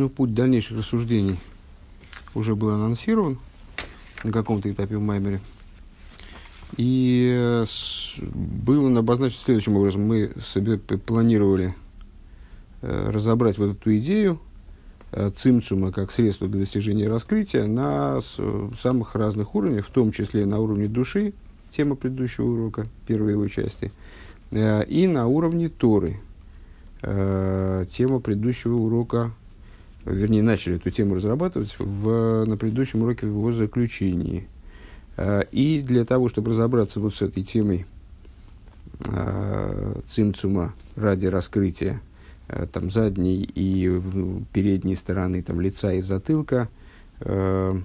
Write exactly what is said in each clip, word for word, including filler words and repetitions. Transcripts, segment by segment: Ну, путь дальнейших рассуждений уже был анонсирован на каком-то этапе в Маймере. И было он обозначено следующим образом. Мы себе планировали разобрать вот эту идею цимцума как средство для достижения раскрытия на самых разных уровнях, в том числе на уровне души, тема предыдущего урока, первой его части, и на уровне Торы, тема предыдущего урока, вернее, начали эту тему разрабатывать в, на предыдущем уроке в его заключении. И для того, чтобы разобраться вот с этой темой цимцума ради раскрытия, там, задней и передней стороны, там, лица и затылка, э,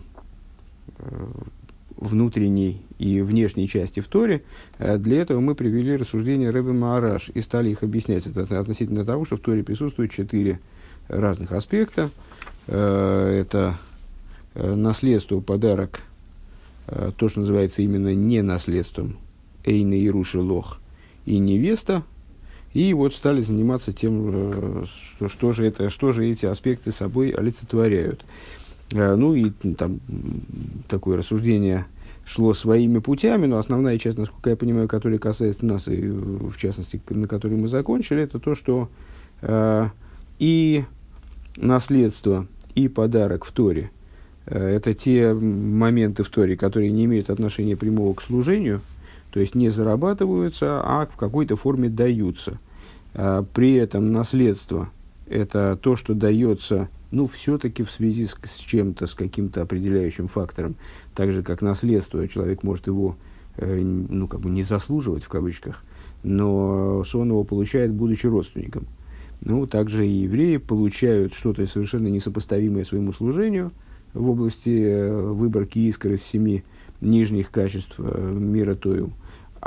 внутренней и внешней части в Торе, для этого мы привели рассуждения Ребе Маараш и стали их объяснять это относительно того, что в Торе присутствуют четыре разных аспекта. Э, это наследство, подарок, э, то, что называется именно не наследством, Эйна и Руши Лох, и невеста. И вот стали заниматься тем, что, что, же это, что же эти аспекты собой олицетворяют. Ну и там такое рассуждение шло своими путями, но основная часть, насколько я понимаю, которая касается нас, и в частности, на которой мы закончили, это то, что э, и наследство, и подарок в Торе э, – это те моменты в Торе, которые не имеют отношения прямого к служению, то есть не зарабатываются, а в какой-то форме даются. При этом наследство – это то, что дается, ну, все-таки в связи с, с чем-то, с каким-то определяющим фактором. Так же, как наследство, человек может его, э, ну, как бы не заслуживать, в кавычках, но он его получает, будучи родственником. Ну, также и евреи получают что-то совершенно несопоставимое своему служению в области выборки искр из семи нижних качеств мира Тойум.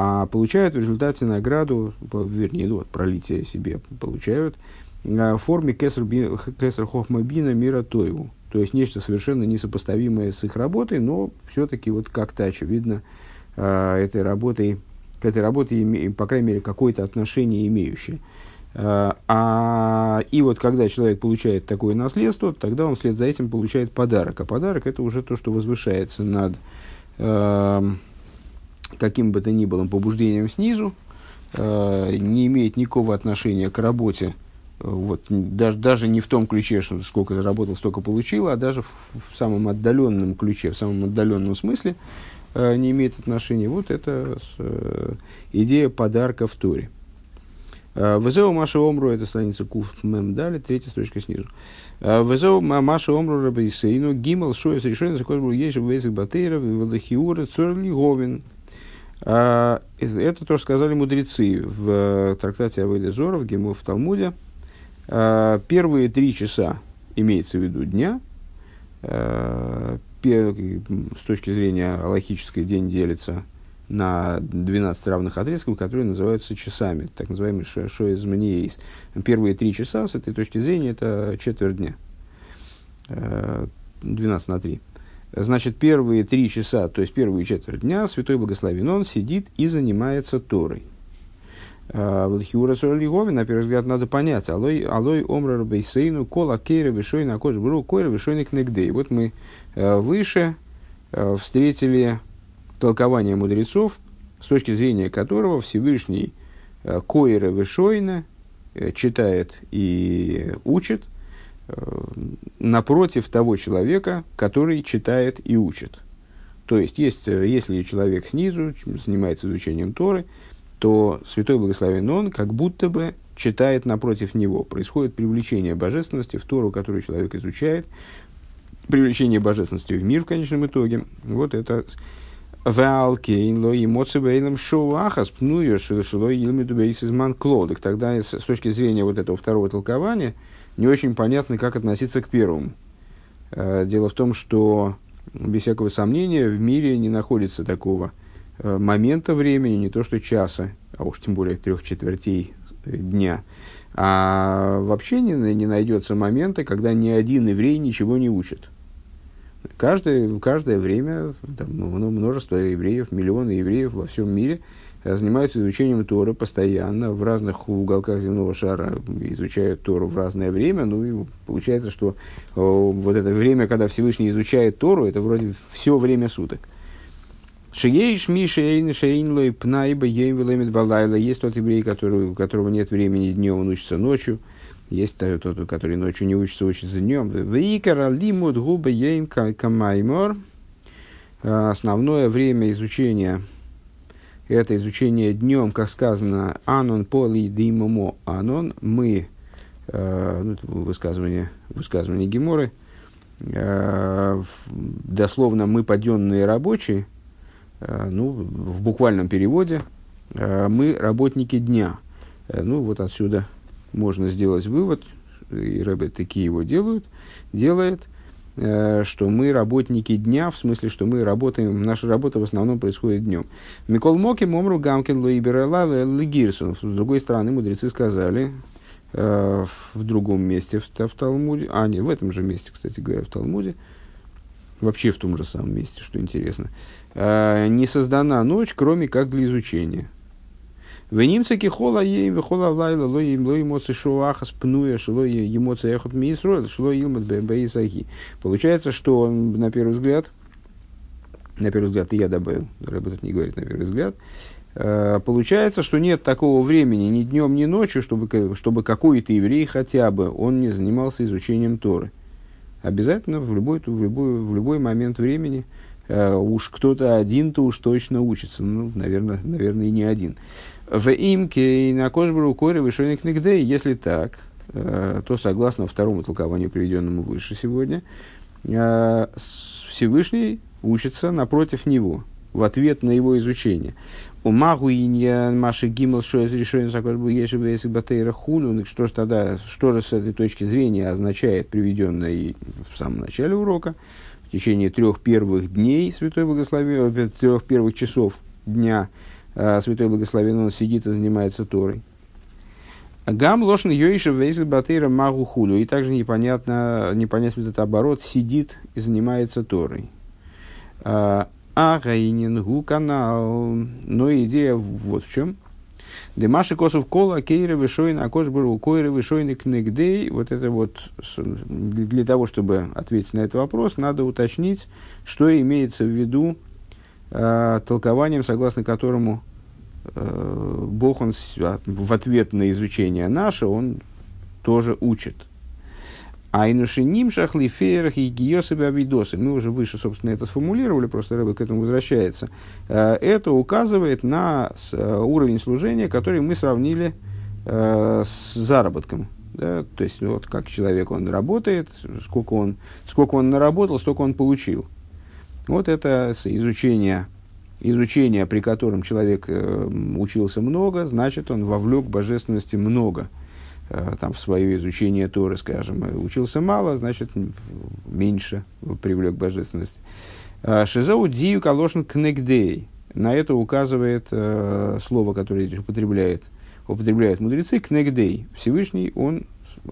А получают в результате награду, вернее, ну, вот, пролитие себе получают, в форме кесар хохмабина мира Тойу. То есть нечто совершенно несопоставимое с их работой, но все-таки вот как-то очевидно этой работой, к этой работе, по крайней мере, какое-то отношение имеющее. А, и вот когда человек получает такое наследство, тогда он вслед за этим получает подарок. А подарок – это уже то, что возвышается над э, каким бы то ни было побуждением снизу, э, не имеет никакого отношения к работе, вот, даже, даже не в том ключе, что сколько заработал, столько получил, а даже в, в самом отдаленном ключе, в самом отдаленном смысле э, не имеет отношения. Вот это с, э, идея подарка в Торе. «Везеу Маша Омру» – это страница «Куф Мэм Дали», третья строчка снизу. «Везеу Маша Омру Рабейсейну Гимал Шоев Решойна Закозбург Ешев Вейсик Батейров Валахиура Цорли Говин». Это тоже сказали мудрецы в трактате Авейда Зора, в Гимал в Талмуде. Первые три часа, имеется в виду дня, с точки зрения алахической день делится на двенадцать равных отрезков, которые называются часами, так называемый шоэз маниейс. Первые три часа, с этой точки зрения, это четверть дня. двенадцать на три. Значит, первые три часа, то есть первые четверть дня, святой благословен он сидит и занимается Торой. Владхиура Соролигови, на первый взгляд, надо понять. Алой, алой омрар бейсейну, кола кейра вишойна кожа бру, койра вишойна кнегдей. Вот мы выше встретили толкование мудрецов, с точки зрения которого Всевышний э, Койра Вишойна э, читает и учит э, напротив того человека, который читает и учит. То есть, есть если человек снизу занимается изучением Торы, то Святой Благословен Он как будто бы читает напротив него. Происходит привлечение божественности в Тору, которую человек изучает, привлечение божественности в мир в конечном итоге. Вот это... Тогда с точки зрения вот этого второго толкования не очень понятно, как относиться к первому. Дело в том, что без всякого сомнения в мире не находится такого момента времени, не то что часа, а уж тем более трех четвертей дня. А вообще не, не найдется момента, когда ни один еврей ничего не учит. Каждое, каждое время там, множество евреев, миллионы евреев во всем мире занимаются изучением Торы постоянно в разных уголках земного шара, изучают Тору в разное время. Ну и получается, что э, вот это время, когда Всевышний изучает Тору, это вроде все время суток. Шиеиш ми шейн шейн лой пнаиба ей велемит балайла. Есть тот еврей, который, у которого нет времени днем, он учится ночью. Есть тот, который ночью не учится, учится днем. Вейкара лимуд губа ейм камаймор. Основное время изучения — это изучение днем, как сказано, «Анон поли димомо анон», мы, э, ну, это высказывание, высказывание Геморы, э, дословно «мы паденные рабочие», э, ну, в буквальном переводе, э, «мы работники дня». Э, ну, вот отсюда можно сделать вывод, и Ребе такие его делают, делает, что мы работники дня, в смысле, что мы работаем, наша работа в основном происходит днем. Микол Моки, Момру, Гамкин, Лоиберла, Легирсон. С другой стороны, мудрецы сказали э, в другом месте, в, в Талмуде, а не в этом же месте, кстати говоря, в Талмуде, вообще в том же самом месте, что интересно, э, не создана ночь, кроме как для изучения. Венимцаки хола ей, вехола лайла, лоим, лоимоци шуахас пнуя, шлои емоци эхот миисроэль, шлои илмат бэйсаги. Получается, что он, на первый взгляд, на первый взгляд, и я добавил, Ребе тут не говорит на первый взгляд, получается, что нет такого времени ни днем, ни ночью, чтобы, чтобы какой-то еврей хотя бы, он не занимался изучением Торы. Обязательно в любой, в любой, в любой момент времени. Uh, уж кто-то один-то уж точно учится. Ну, наверное, наверное и не один. В имке и на кожбру коре вышойник нигде. Если так, uh, то согласно второму толкованию, приведенному выше сегодня, uh, Всевышний учится напротив него, в ответ на его изучение. Что же тогда, что же с этой точки зрения означает приведенное и в самом начале урока? В течение трех первых дней Святой Благословен, трех первых часов дня Святой Благословен, он сидит и занимается Торой. Гам лошен йоиша вейзет батейра магу хулю. И также непонятно, непонятен этот оборот, сидит и занимается Торой. Агайнингу канал. Но идея вот в чем. Дымаши косов кола, кейры, вышойны, акошбару, койры, вышойны, кнегдей. Вот это вот, для того, чтобы ответить на этот вопрос, надо уточнить, что имеется в виду э, толкованием, согласно которому э, Бог, он в ответ на изучение наше, он тоже учит. Айнушиним шахли феерах и гиосаби авидосы. Мы уже выше, собственно, это сформулировали, просто Ребе к этому возвращается. Это указывает на уровень служения, который мы сравнили с заработком. Да? То есть, вот как человек, он работает, сколько он, сколько он наработал, столько он получил. Вот это изучение, изучение, при котором человек учился много, значит, он вовлек божественности много. Там, в свое изучение Торы, скажем, учился мало, значит, меньше привлек божественности. Шизау дию калошн кнегдей. На это указывает э, слово, которое здесь употребляет, употребляют мудрецы, кнегдей. Всевышний, он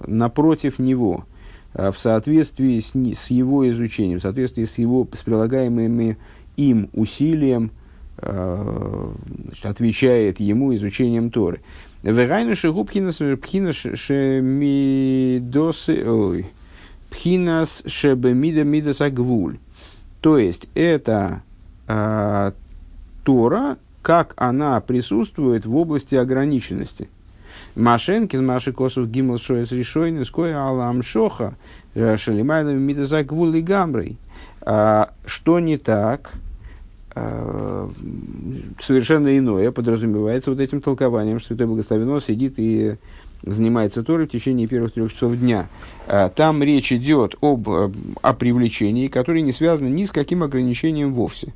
напротив него, в соответствии с, с его изучением, в соответствии с, его, с прилагаемыми им усилием, э, значит, отвечает ему изучением Торы. Верайнуши губхинас пхинас шебемида мидас агвуль. То есть, это э, Тора, как она присутствует в области ограниченности. Машенкин, Маши Косов, Гимл Шоэс Ришойн, Ской Алам Шоха, Шалимайдам мидас агвул и гамрой. Что не так? Совершенно иное подразумевается вот этим толкованием, что Святой Благословен сидит и занимается Торой в течение первых трех часов дня. Там речь идет об, о привлечении, которое не связано ни с каким ограничением вовсе.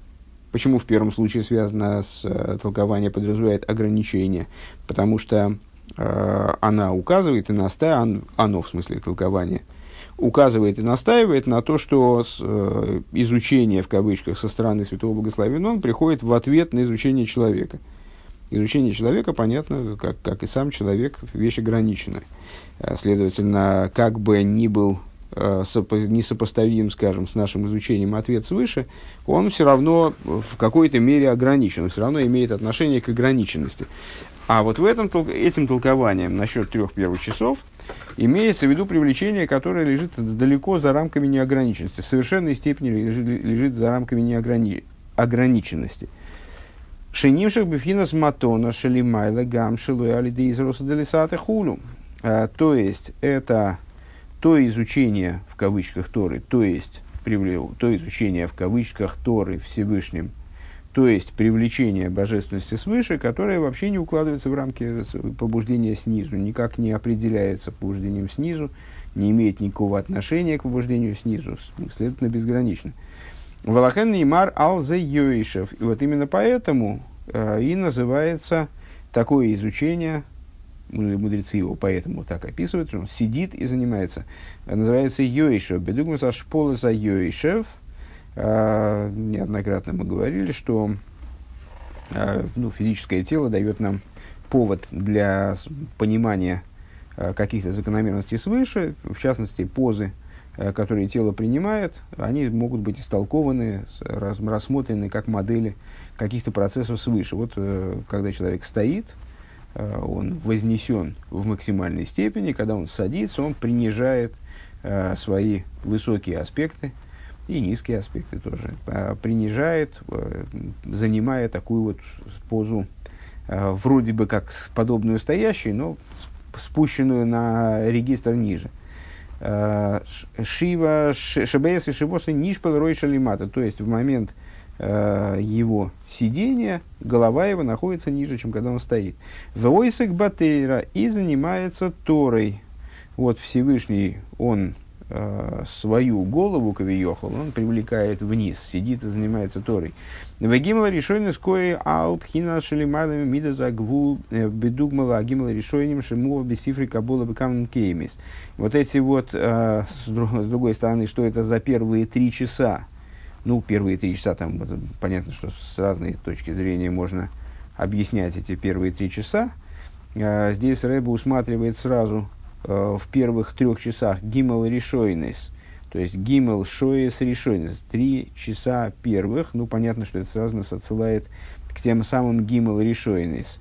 Почему в первом случае связано с толкованием подразумевает ограничение? Потому что э, она указывает и настаивает, оно в смысле толкования, указывает и настаивает на то, что с, э, изучение, в кавычках, со стороны Святого Благословенного приходит в ответ на изучение человека. Изучение человека, понятно, как, как и сам человек, вещь ограниченная. Следовательно, как бы ни был несопоставим, скажем, с нашим изучением ответ свыше, он все равно в какой-то мере ограничен, он все равно имеет отношение к ограниченности. А вот в этом, этим толкованием насчет трех первых часов имеется в виду привлечение, которое лежит далеко за рамками неограниченности, в совершенной степени лежит, лежит за рамками неограни... ограниченности. Шинимших бифинас матона шелимайла гам шилуя алидеиз росаделисата хулу. То есть, это то изучение, в кавычках, Торы, то есть, привлек, то изучение, в кавычках, Торы Всевышним, то есть привлечение божественности свыше, которое вообще не укладывается в рамки побуждения снизу, никак не определяется побуждением снизу, не имеет никакого отношения к побуждению снизу, следовательно, безгранично. Валахен неймар алзе йоишев. И вот именно поэтому э, и называется такое изучение, мудрецы его поэтому так описывают, что он сидит и занимается, называется йоишев. Бедугмус ашполы за йоишев. Uh, неоднократно мы говорили, что uh, ну, физическое тело дает нам повод для понимания uh, каких-то закономерностей свыше, в частности, позы, uh, которые тело принимает, они могут быть истолкованы, раз, рассмотрены как модели каких-то процессов свыше. Вот uh, когда человек стоит, uh, он вознесен в максимальной степени, когда он садится, он принижает uh, свои высокие аспекты, и низкие аспекты тоже, принижает, занимая такую вот позу, вроде бы как подобную стоящей, но спущенную на регистр ниже. Шива, шебес и шивосы нишпел рой шалимата, то есть в момент его сидения голова его находится ниже, чем когда он стоит. Войсек батейра и занимается Торой. Вот Всевышний, он свою голову кавиёхал, он привлекает вниз, сидит и занимается Торой. Вегимла решойны скои алпхина шелимадами мида загвул бедугмала агимла решойним шимова бесифри кабола бекамн кеймис. Вот эти вот, с другой стороны, что это за первые три часа? Ну, первые три часа, там понятно, что с разной точки зрения можно объяснять эти первые три часа. Здесь Рэбе усматривает сразу в первых трех часах гимел решойнес, то есть гимел шоес решойнес, три часа первых, ну понятно, что это сразу нас отсылает к тем самым гимел решойнес,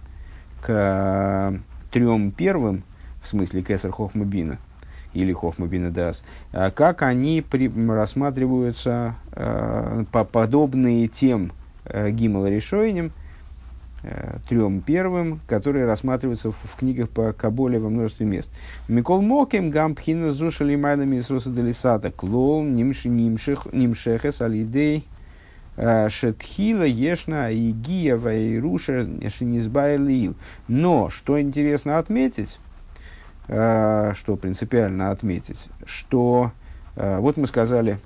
к трем первым, в смысле к эсер хохмабина или хохмабина дас, как они при, рассматриваются э, по, подобные тем э, гимел решойнем, трем первым, которые рассматриваются в, в книгах по Каболе во множестве мест. Микол Моким гампхина зушали майдами из Росаделисата клоун нимшехес алидей шетхила ешна игия вайруша шинизбайлил. Но, что интересно отметить, что принципиально отметить, что вот мы сказали,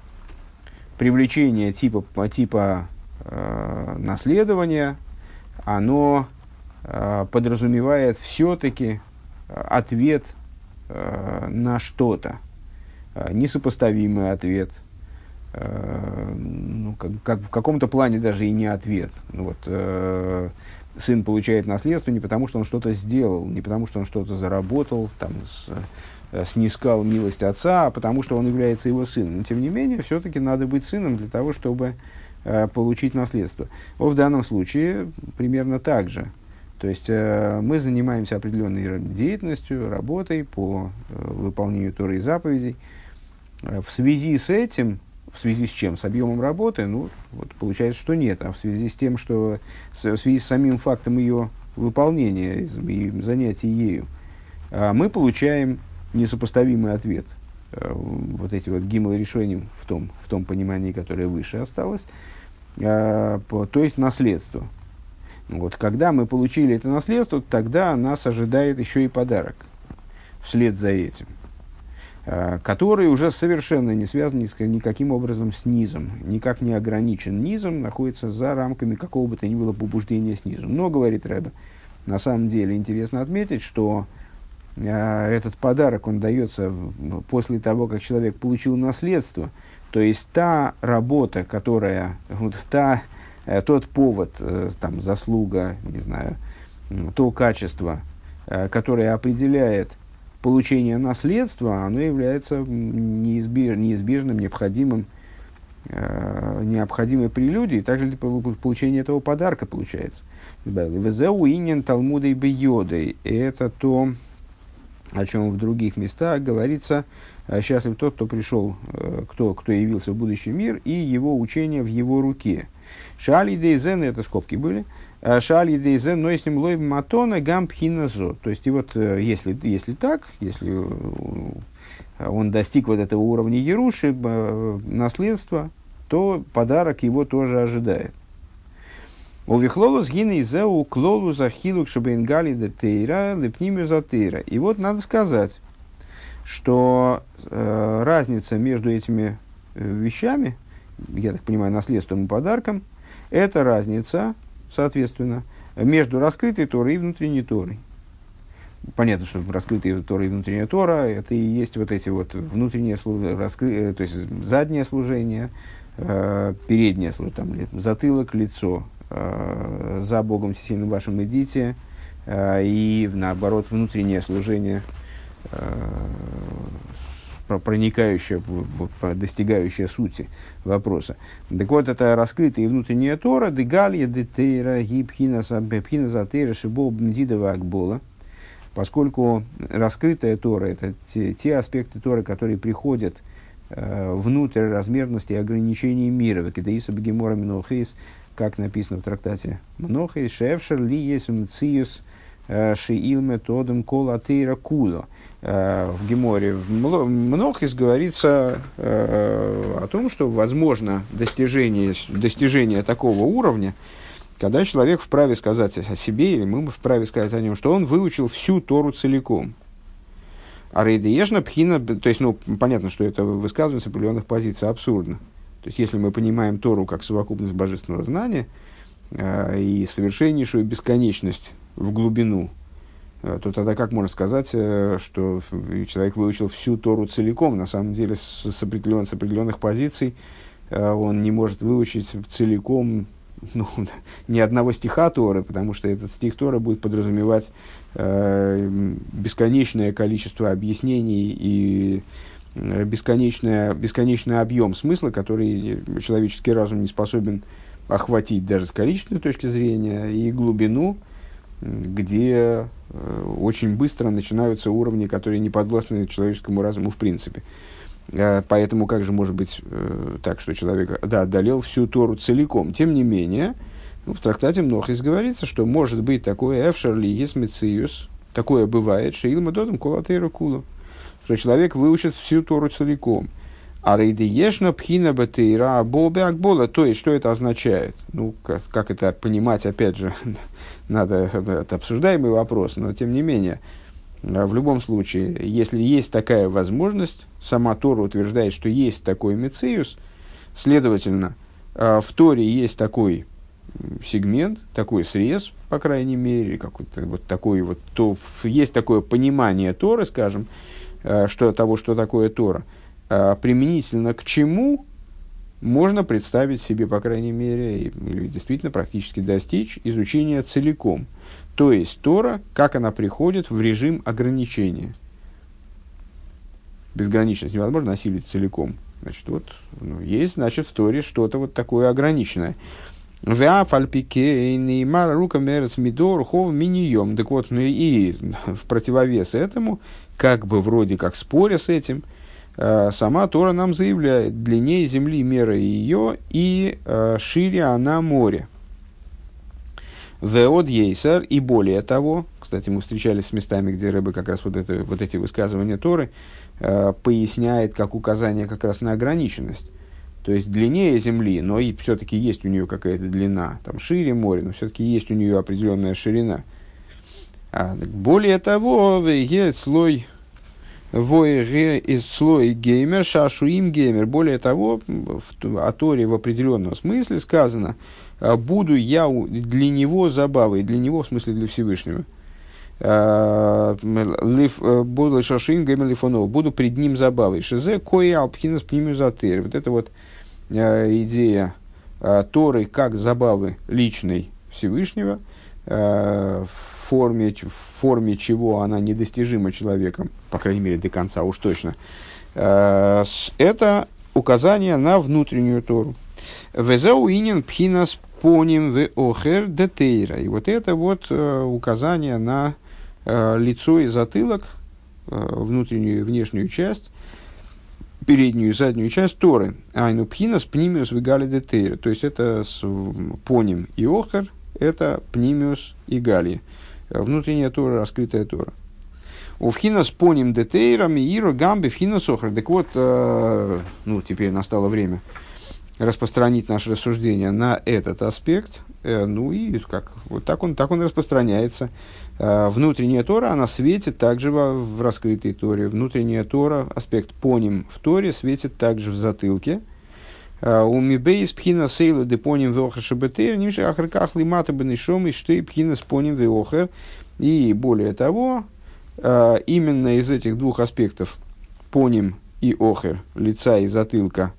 привлечение типа, типа наследования, оно э, подразумевает все-таки ответ э, на что-то, э, несопоставимый ответ, э, ну, как, как, в каком-то плане даже и не ответ. Вот, э, сын получает наследство не потому, что он что-то сделал, не потому, что он что-то заработал, там, с, снискал милость отца, а потому, что он является его сыном. Но, тем не менее, все-таки надо быть сыном для того, чтобы получить наследство. О, в данном случае примерно так же. То есть э, мы занимаемся определенной деятельностью, работой по э, выполнению Торы и заповедей. В связи с этим, в связи с чем? С объемом работы, ну, вот получается, что нет. А в связи с тем, что с, в связи с самим фактом ее выполнения и занятий ею, э, мы получаем несопоставимый ответ. Вот эти вот гимл решения в том, в том понимании, которое выше осталось, э, по, то есть наследство. Вот, когда мы получили это наследство, тогда нас ожидает еще и подарок вслед за этим, э, который уже совершенно не связан ни с, никаким образом с низом, никак не ограничен низом, находится за рамками какого бы то ни было побуждения снизу. Но, говорит Рэбе, на самом деле интересно отметить, что этот подарок, он дается после того, как человек получил наследство. То есть, та работа, которая, вот та, тот повод, там, заслуга, не знаю, то качество, которое определяет получение наследства, оно является неизбеж, неизбежным, необходимым, э, необходимой прелюдией. Также получение этого подарка получается. Это то, о чем в других местах говорится: счастлив тот, кто пришел, кто, кто явился в будущий мир, и его учение в его руке. Шали дейзен, это скобки были. Шали дейзен, но с ним лой матона гампхиназо. То есть, и вот если, если так, если он достиг вот этого уровня Еруши, наследства, то подарок его тоже ожидает. У вихлолус гинейзеу клолу захилук шабенгали де тейра лепнимю за тейра. И вот надо сказать, что э, разница между этими вещами, я так понимаю, наследством и подарком, это разница, соответственно, между раскрытой Торой и внутренней Торой. Понятно, что раскрытая Тора и внутренняя Тора, это и есть вот эти вот внутренние служения, раскры... то есть заднее служение, э, переднее служение, там, затылок, лицо, э, за Богом всесильным вашим идите, э, и наоборот внутреннее служение, проникающая, достигающая сути вопроса. Так вот, это раскрытая и внутренняя Тора, дегалья детейра гибхинаса бепхинаса тейра шибо бмдидова акбола, поскольку раскрытая Тора — это те, те аспекты Торы, которые приходят э, внутрь размерности и ограничений мира. Кедаиса бегемора минохейс, как написано в трактате Мнохейс, шефшер ли есть мциюс шиил методом кола тейра куло. В Геморе в Мнохис говорится э, о том, что возможно достижение, достижение такого уровня, когда человек вправе сказать о себе, или мы вправе сказать о нем, что он выучил всю Тору целиком. А рейдеежна пхина, то есть, ну, понятно, что это высказывание с определенных позиций абсурдно. То есть, если мы понимаем Тору как совокупность божественного знания э, и совершеннейшую бесконечность в глубину, то тогда как можно сказать, что человек выучил всю Тору целиком? На самом деле, с, с, определен, с определенных позиций он не может выучить целиком, ну, ни одного стиха Торы, потому что этот стих Торы будет подразумевать э, бесконечное количество объяснений и бесконечное, бесконечный объем смысла, который человеческий разум не способен охватить даже с количественной точки зрения, и глубину, где э, очень быстро начинаются уровни, которые не подвластны человеческому разуму в принципе. Э, поэтому как же может быть э, так, что человек да, одолел всю Тору целиком? Тем не менее, ну, в трактате Мнохис говорится, что может быть такое «эфшерли есмециюс», такое бывает, «шеилмадодом колатейра кула», что человек выучит всю Тору целиком. А рейдеешна пхина бетейра абобе акбола, то есть, что это означает? Ну, как, как это понимать, опять же, надо, это обсуждаемый вопрос, но тем не менее, в любом случае, если есть такая возможность, сама Тора утверждает, что есть такой мециус, следовательно, в Торе есть такой сегмент, такой срез, по крайней мере, какой-то вот такой вот, то есть такое понимание Торы, скажем, что, того, что такое Тора. Применительно к чему можно представить себе, по крайней мере, или действительно практически достичь изучения целиком. То есть Тора, как она приходит в режим ограничения. Безграничность невозможно осилить целиком. Значит, вот, ну, есть, значит, в Торе что-то вот такое ограниченное. Так вот, ну и в противовес этому, как бы вроде как споря с этим, сама Тора нам заявляет: длиннее земли мера ее, и э, шире она море. Веод ейсар, и более того, кстати, мы встречались с местами, где Ребе как раз вот, это, вот эти высказывания Торы э, поясняет как указание как раз на ограниченность. То есть длиннее земли, но и все-таки есть у нее какая-то длина, там шире море, но все-таки есть у нее определенная ширина. А, так, более того, веет слой... Войре из слой геймер, шашу им геймер. Более того, в, о Торе в определенном смысле сказано: буду я для него забавой, для него, в смысле, для Всевышнего. Буду шашу им геймер лифонов, буду пред ним забавой. Шизе кое алпхинас пнимюзатер. Вот это вот идея Торы как забавы личной Всевышнего в форме, в форме чего она недостижима человеком, по крайней мере, до конца уж точно, э, это указание на внутреннюю Тору. «Везауинен пхинас поним ве охер детейра». И вот это вот э, указание на э, лицо и затылок, э, внутреннюю и внешнюю часть, переднюю и заднюю часть Торы. «Айну пхинас пнимиус ве гали детейра». То есть, это с, поним и охер, это пнимиус и гали. Внутренняя Тора, раскрытая Тора. Увхинас поним детейрами иро гамби вхинас охер. Так вот, э, ну, теперь настало время распространить наше рассуждение на этот аспект. Э, ну и как, вот так он, так он распространяется. Э, внутренняя Тора, она светит также во, в раскрытой Торе. Внутренняя Тора, аспект поним в Торе, светит также в затылке. У мибейс пхина сейлу де поним веохер шебетейр, нимши ахрках лимата бенешом и штей пхина с поним веохер. И более того, именно из этих двух аспектов, поним и охер, лица и затылка,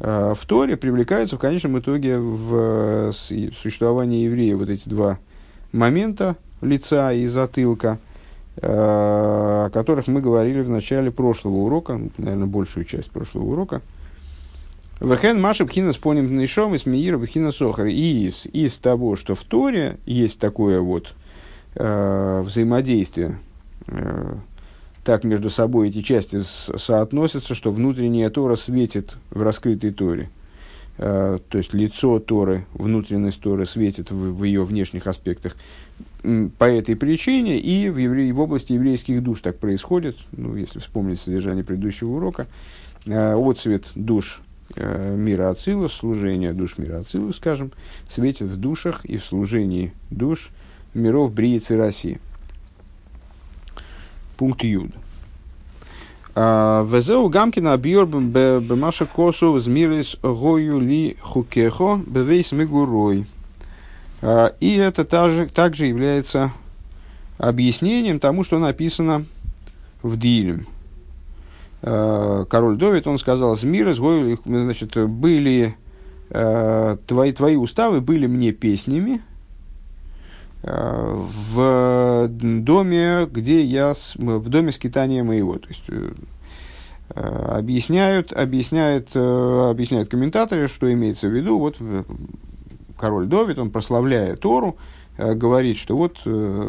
в Торе привлекаются в конечном итоге в существовании еврея вот эти два момента, лица и затылка, о которых мы говорили в начале прошлого урока, наверное, большую часть прошлого урока. Вехен Маша Бхина с поним Нишом и Смеира Бхина Сохар. И из, из того, что в Торе есть такое вот э, взаимодействие, э, так между собой эти части соотносятся, что внутренняя Тора светит в раскрытой Торе. Э, то есть лицо Торы, внутренность Торы светит в, в ее внешних аспектах. По этой причине и в, евре... в области еврейских душ так происходит. Ну, если вспомнить содержание предыдущего урока, э, отцвет душ мира Ацилус, служение душ мира Ацилус, скажем, светит в душах и в служении душ миров Бриицы России. Пункт Юд. Везеу Гамкина Бьорб Бемаша Косов Змирис Гою Ли Хукехо Бевейс Мегурой. И это также является объяснением тому, что написано в Дилем. Король Довид, он сказал: «Змир, изгой, значит, были э, твои, твои уставы были мне песнями э, в доме, где я в доме скитания моего». То есть э, объясняют, объясняют, э, объясняют комментаторы, что имеется в виду. Вот король Довид, он прославляет Тору, говорит, что вот,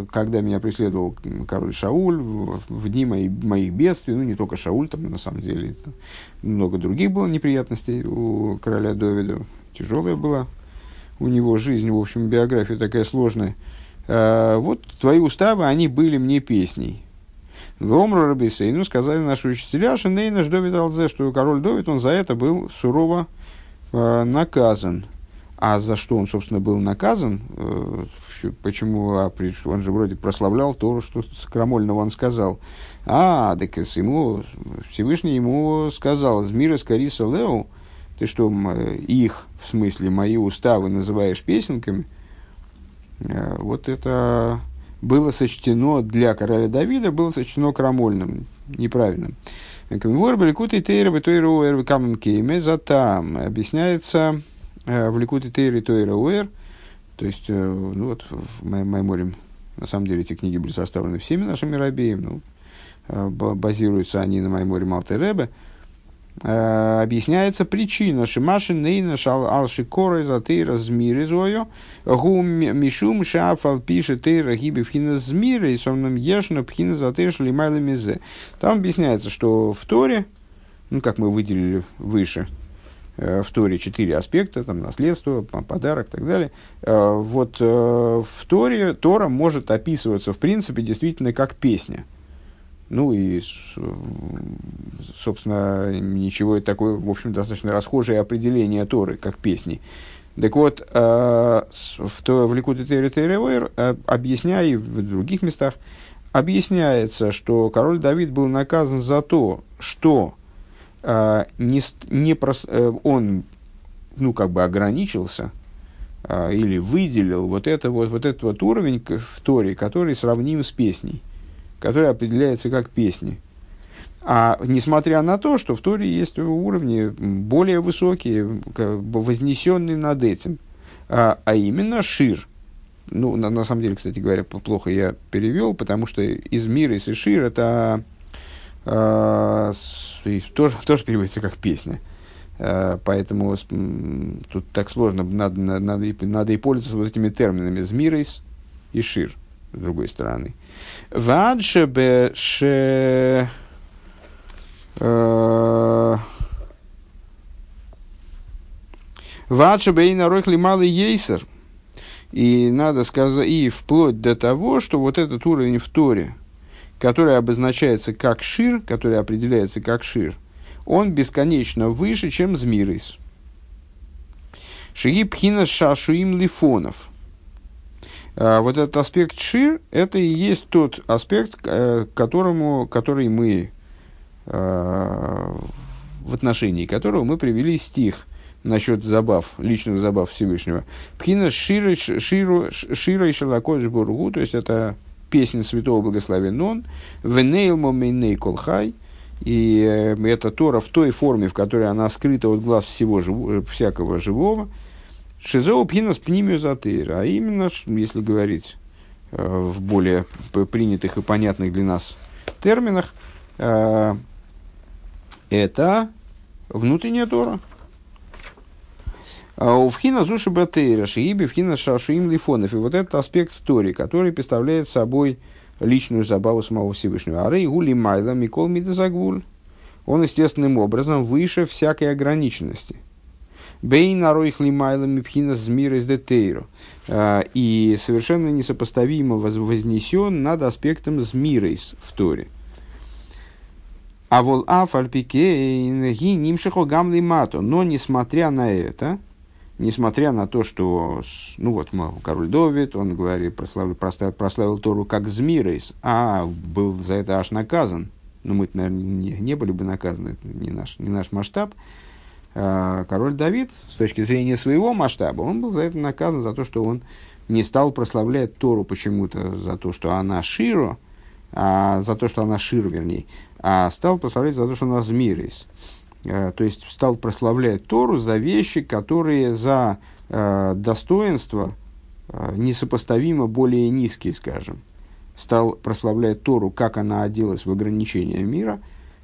когда меня преследовал король Шауль в, в дни мои, моих бедствий, ну, не только Шауль, там, на самом деле, там, много других было неприятностей у короля Довида. Тяжелая была у него жизнь, в общем, биография такая сложная. А, вот, твои уставы, они были мне песней. В Омру Рабисейну сказали наши учителя, Шенейна Ждовид Алзе, что король Довид, он за это был сурово а, наказан. А за что он, собственно, был наказан? Почему? Он же вроде прославлял то, что крамольного он сказал. А, так ему, Всевышний ему сказал: «Змира скориса лео, ты что, их, в смысле, мои уставы называешь песенками?» Вот это было сочтено для короля Давида, было сочтено крамольным, неправильным. Объясняется в Ликуте Тейре Тойра Уэр, то есть, ну вот, в Майморим, на самом деле, эти книги были составлены всеми нашими рабеями, ну, базируются они на Майморим Алтеребе, объясняется причина Шимаши Нейна Алшикора из Атейра Змиры Зою, Гум Мишум Шафал Пиши Тейра Гиби Пхина Змиры, и Сомном Ешна Пхина Затейра Шалимайла Мизе. Там объясняется, что в Торе, ну, как мы выделили выше, в Торе четыре аспекта, там, наследство, подарок и так далее. Вот в Торе Тора может описываться, в принципе, действительно как песня. Ну и, собственно, ничего такое, в общем, достаточно расхожее определение Торы как песни. Так вот, в Ликуте Тейре Тейре Уэр, объясняя и в других местах, объясняется, что король Давид был наказан за то, что Uh, не, не прос, uh, он, ну, как бы ограничился uh, или выделил вот, это, вот, вот этот вот уровень в Торе, который сравним с песней, который определяется как песни. А несмотря на то, что в Торе есть уровни более высокие, вознесенные над этим, uh, а именно шир, ну, на, на самом деле, кстати говоря, плохо я перевел, потому что из мира, из Ишир, это э, с, тоже, тоже переводится как песня. Э, поэтому с, м, тут так сложно, надо, надо, надо и пользоваться вот этими терминами. Из мира, из Ишир, с другой стороны. Ваджебе ше... Э, и надо сказать, и вплоть до того, что вот этот уровень в Торе, который обозначается как шир, который определяется как шир, он бесконечно выше, чем змирис. Шиги пхина шашуим лифонов. Вот этот аспект шир, это и есть тот аспект, которому, который мы, в отношении которого мы привели стих насчет забав, личных забав Всевышнего. Пхина шира и шалакодж бургу, то есть это песня святого благословен он, венеумо миней колхай, и это Тора в той форме, в которой она скрыта от глаз всего живого, всякого живого. Шизоу пхина с пнимиозатыр, а именно, если говорить в более принятых и понятных для нас терминах, это внутренняя Тора. У Вхина Зуши Батейра, Шииби, Вхина Шашуим Лифонов. И вот этот аспект в Торе, который представляет собой личную забаву самого Всевышнего. Ары Гули Майла Микол Мидазагвуль. Он естественным образом выше всякой ограниченности. Бейн Аройх Лимайла Мипхина Змир из Детейру. И совершенно несопоставимо вознесен над аспектом Змирейс в Торе. А вол аф альпикейн ги нимшихо гам лимато. Но несмотря на это... Несмотря на то, что, ну вот, король Довид, он говорит, прославил, прославил Тору как змирейс, а был за это аж наказан. Ну, мы-то, наверное, не были бы наказаны, это не наш, не наш масштаб. Король Давид, с точки зрения своего масштаба, он был за это наказан, за то, что он не стал прославлять Тору почему-то, за то, что она широ, а, за то, что она шир, вернее, а стал прославлять за то, что она змирейс. То есть, стал прославлять Тору за вещи, которые за э, достоинство э, несопоставимо более низкие, скажем. Стал прославлять Тору, как она оделась в ограничения мира,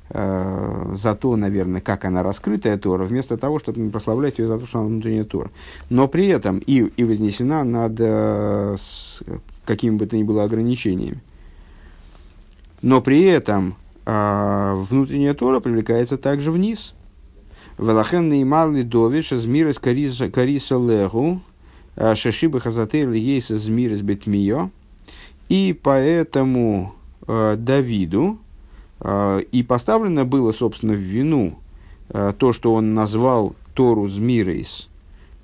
э, за то, наверное, как она раскрытая Тора, вместо того, чтобы прославлять ее за то, что она внутренняя Тора. Но при этом и, и вознесена над э, какими бы то ни было ограничениями. Но при этом... А внутренняя Тора привлекается также вниз. Велахен неймар ли довиш из мира из кариса леху, шашиба хазатер ли ейс из мира из бетмио. И поэтому э, Давиду э, и поставлено было, собственно, в вину э, то, что он назвал Тору змирейс,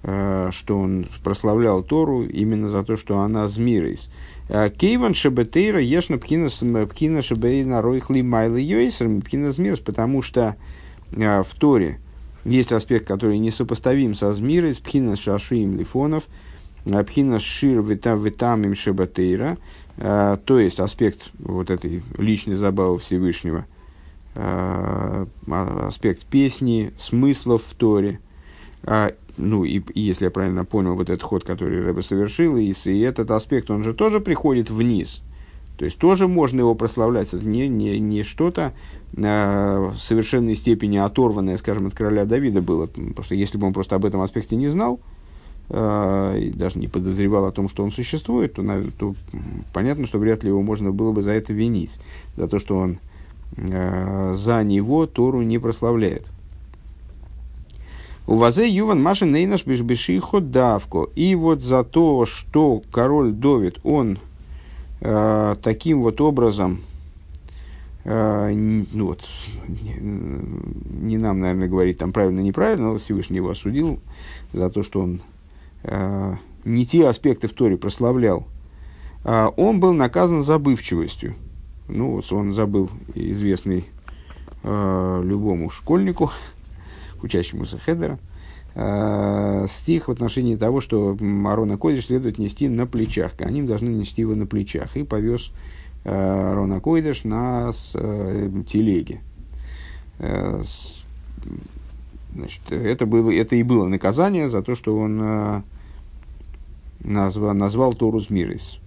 э, что он прославлял Тору именно за то, что она змирейс. Кейван шебетейра ешна пхина шебейна ройхли майлы йойсерм пхина змирс, потому что в Торе есть аспект, который несопоставим со змирой, с пхина шашуим лифонов, пхина шир витамим шебетейра, то есть аспект вот этой личной забавы Всевышнего, аспект песни, смыслов в Торе. Ну, и, и если я правильно понял, вот этот ход, который Рэбе совершил, и, и этот аспект, он же тоже приходит вниз. То есть, тоже можно его прославлять. Это не, не, не что-то э, в совершенной степени оторванное, скажем, от короля Давида было. Потому что, если бы он просто об этом аспекте не знал, э, и даже не подозревал о том, что он существует, то, на, то понятно, что вряд ли его можно было бы за это винить. За то, что он э, за него Тору не прославляет. У вазе юван машин нейнаш бешбешихо давко. И вот за то, что король Довид, он э, таким вот образом, э, ну вот, не, не нам, наверное, говорить там правильно-неправильно, но Всевышний его осудил за то, что он э, не те аспекты в Торе прославлял. Э, он был наказан забывчивостью. Ну вот он забыл, известный э, любому школьнику, учащемуся Хедера, э, стих в отношении того, что Арон а-Койдеш следует нести на плечах. Они должны нести его на плечах. И повез э, Арон а-Койдеш на с, э, телеге. Э, с, значит, это, было, это и было наказание за то, что он э, назвал, назвал Тору Змирис.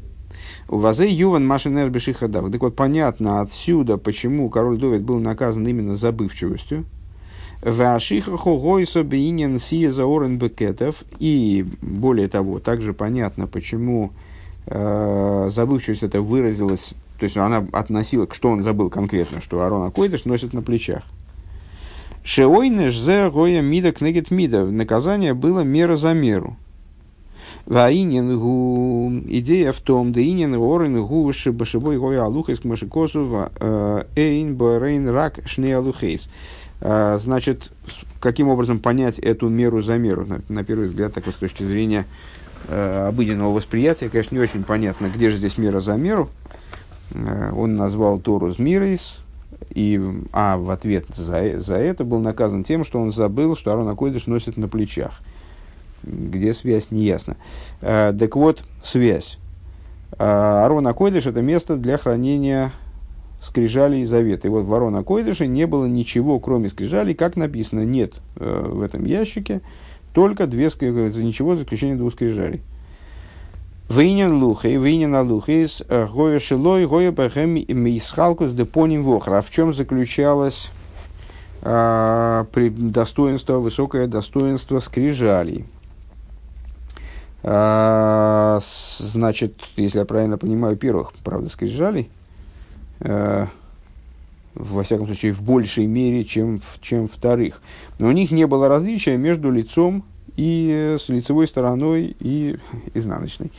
Вазе Юван Машинер Бешихадав. Так вот, понятно отсюда, почему король Довид был наказан именно забывчивостью. И более того, также понятно, почему э, забывчивость это выразилась, то есть она относила, что он забыл конкретно, что Арон Акойдыш носит на плечах. Шеойнеш зе гоя мида кнегет мида. Наказание было мера за меру. Идея в том, да инин горен гу шибашибой гоя алухейс к машикосу эйн барейн рак шне алухейс. Значит, каким образом понять эту меру за меру? На, на первый взгляд, так вот, с точки зрения э, обыденного восприятия, конечно, не очень понятно, где же здесь мера за меру. Э, он назвал Тору Змирис, и, а в ответ за, за это был наказан тем, что он забыл, что Арон Акойдыш носит на плечах. Где связь, не ясно. Э, так вот, связь. Э, Арон Акойдыш – это место для хранения скрижали и завета. И вот в Арон Акойдыше не было ничего, кроме скрижалей, как написано, нет э, в этом ящике, только две скрижали, ничего, за исключением двух скрижалей. Вейнен лухей, вейнен алухейс, гоя шилой, гоя бэхэм мейсхалкус депоним вохра. В чем заключалось э, достоинство, высокое достоинство скрижалей? Э, значит, если я правильно понимаю, первых, правда, скрижалей, во всяком случае, в большей мере, чем, чем вторых. Но у них не было различия между лицом и с лицевой стороной и изнаночной,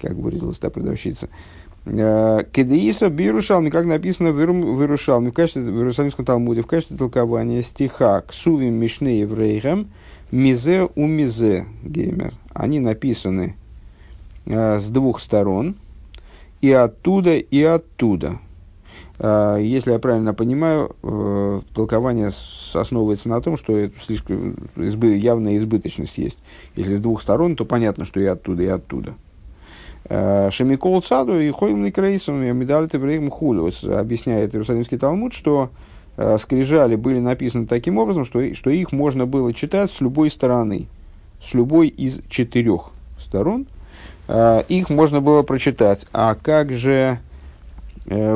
как выразилась та продавщица. Кедеиса бирушалми, как написано, вырушалми в качестве в Иерусалимском Талмуде, в качестве толкования стиха «Ксувим мишне еврейхем мизе у мизе геймер». Они написаны э, с двух сторон, и оттуда, и оттуда. Если я правильно понимаю, толкование основывается на том, что это слишком избы, явная избыточность есть. Если с двух сторон, то понятно, что и оттуда, и оттуда. Шамикол Цаду и Хоймный Крейсом и Медаль Тевреем Хулиус объясняет Иерусалимский Талмуд, что скрижали были написаны таким образом, что, что их можно было читать с любой стороны, с любой из четырех сторон. Их можно было прочитать. А как же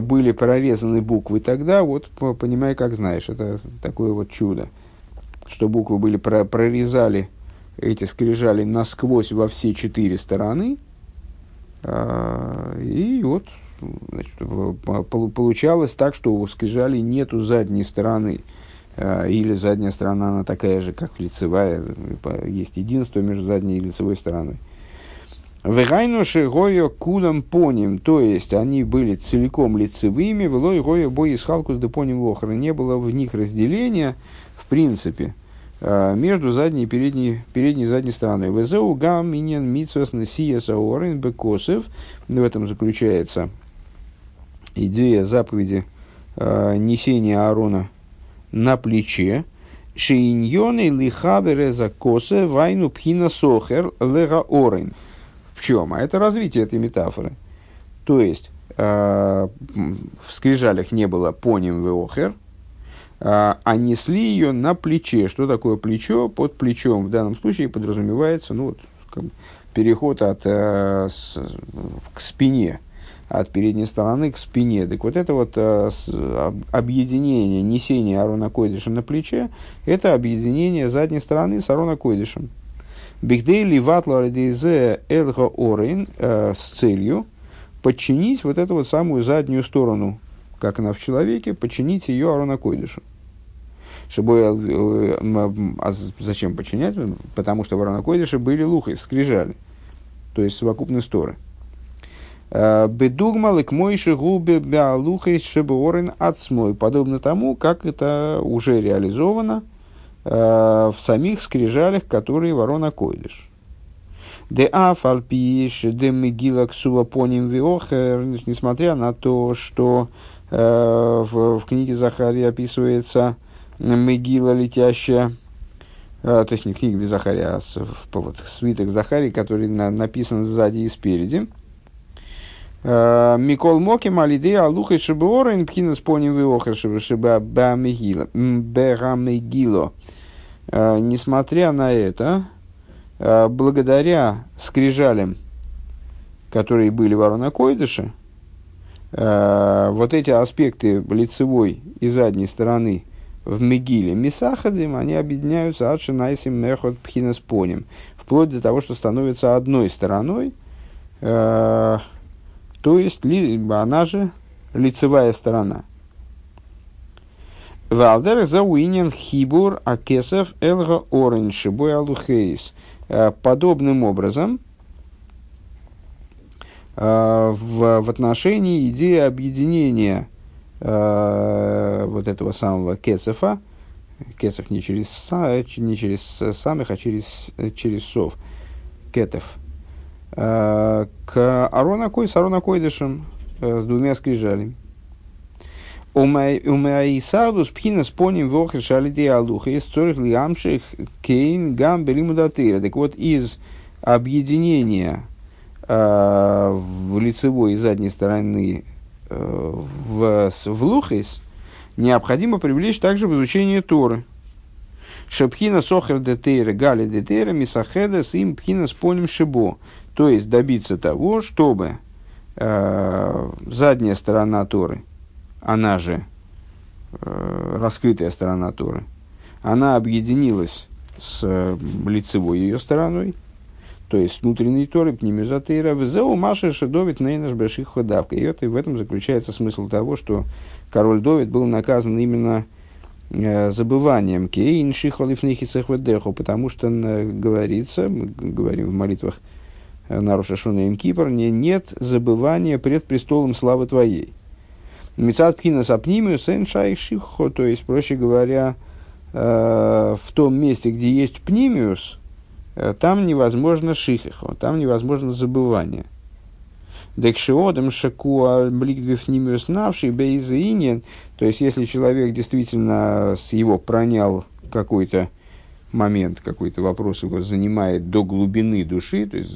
были прорезаны буквы тогда, вот понимай, как знаешь, это такое вот чудо, что буквы были про- прорезали, эти скрижали насквозь во все четыре стороны, а, и вот значит, по- получалось так, что у скрижали нету задней стороны, а, или задняя сторона, она такая же, как лицевая, есть единство между задней и лицевой стороной. Вегайнуши гоя кудам поним, то есть они были целиком лицевыми, велой гоя бой исхалкус да поним вохры. Не было в них разделения, в принципе, между задней и передней, передней и задней стороной. Везеу гам минен митсвас насия саорин бекосев. В этом заключается идея заповеди несения Аарона на плече. Шииньоны лихабере закосе вайну пхина сохер легаорин. В чем? А это развитие этой метафоры. То есть, э, в скрижалях не было поним веохер, э, а несли ее на плече. Что такое плечо? Под плечом в данном случае подразумевается ну, вот, как бы переход от, э, с, к спине, от передней стороны к спине. Так вот это вот э, с, объединение, несение Арона Койдыша на плече, это объединение задней стороны с Арона Койдышем. Бигдейли ватло редизе элго орейн с целью подчинить вот эту вот самую заднюю сторону, как она в человеке, подчинить ее Арон Акойдышу. А зачем подчинять? Потому что в Арон Акойдыше были лухи, скрижали, то есть совокупные сторы. Бедугма лыкмойши губе бя лухи шебе орейн ацмой. Подобно тому, как это уже реализовано в самих скрижалях, которые Арон Акойдыш. Несмотря на то, что э, в, в книге Захарии описывается Мегила, летящая, э, то есть не в книге Захарии, а в, вот, свиток Захарии, который на, написан сзади и спереди. Микол Моким алидея алухай шебеорин пхинас поним веохер шебеба мегило. Несмотря на это, благодаря скрижалям которые были в Арон ха-Койдеше, э, вот эти аспекты лицевой и задней стороны в Мегиле Мисахадим, они объединяются Адши Найсим Мехот Пхинаспоним, вплоть до того, что становится одной стороной, э, то есть ли, она же лицевая сторона. Валдер зауинен хибур акесов элга оранж бой алухейс. Подобным образом, в, в отношении идеи объединения вот этого самого кесофа, кесов не через, не через самых, а через, через сов, кетов, к Арон ха-Койдеш, Арон ха-Койдешем с двумя скрижалями. Умаисадус пхинас поним вохешалиди алуха из цорих лиамших кейн гам белимудатыра. Так вот, из объединения э, в лицевой и задней стороны э, в, в лухис необходимо привлечь также в изучение Торы. Шепхина сохер детейра гали детейра мисахеда сим пхинас поним шибо. То есть добиться того, чтобы э, задняя сторона Торы, она же э, раскрытая сторона Торы, она объединилась с э, лицевой ее стороной, то есть с внутренней Торы, пнемизотейра, взял Маша Шедовит Нейнаш Беших Ходавка. И это, и в этом заключается смысл того, что король Довид был наказан именно э, забыванием Кейн Шихолев Нехицех Ведеху, потому что э, говорится, мы говорим в молитвах э, на Рош ха-Шана им Кипур, нет забывания пред престолом славы твоей. Мицат пхинас апнимиус эн шайх шихо, то есть, проще говоря, э, в том месте, где есть пнимиус, э, там невозможно шихихо, там невозможно забывание. Декшиодам шакуа бликдвиф нимиус навши бейзаинен, то есть, если человек действительно его пронял какой-то момент, какой-то вопрос его занимает до глубины души, то есть,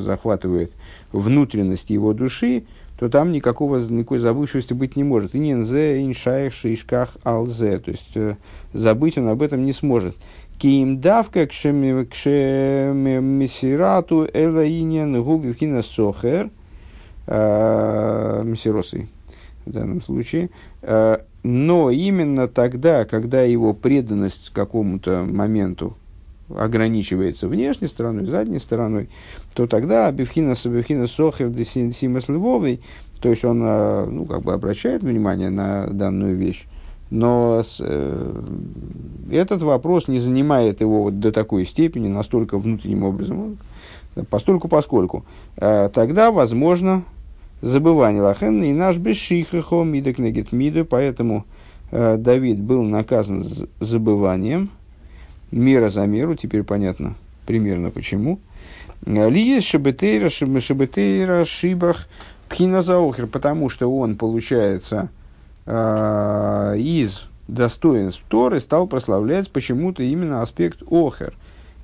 захватывает внутренность его души, то там никакого, никакой забывчивости быть не может. И нензе, иншаих, шишках, алзе. То есть, э, забыть он об этом не сможет. Киимдавка кшемисирату элаинен губивхина сохер. Мисиросы в данном случае. Э, но именно тогда, когда его преданность какому-то моменту ограничивается внешней стороной, задней стороной, то тогда Бивхина Сабивхина Сохер Десимас Львовый, то есть он, ну, как бы обращает внимание на данную вещь, но с, э, этот вопрос не занимает его вот до такой степени, настолько внутренним образом, постольку поскольку. Э, тогда возможно забывание Лахенна и наш Бешихахо Мидак Негет Миду, поэтому э, Давид был наказан забыванием, мера за меру, теперь понятно примерно почему. Лиес шебетейра, шебетейра, шибах, пхиназаохер, потому что он, получается, э, из достоинств Торы стал прославлять почему-то именно аспект охер,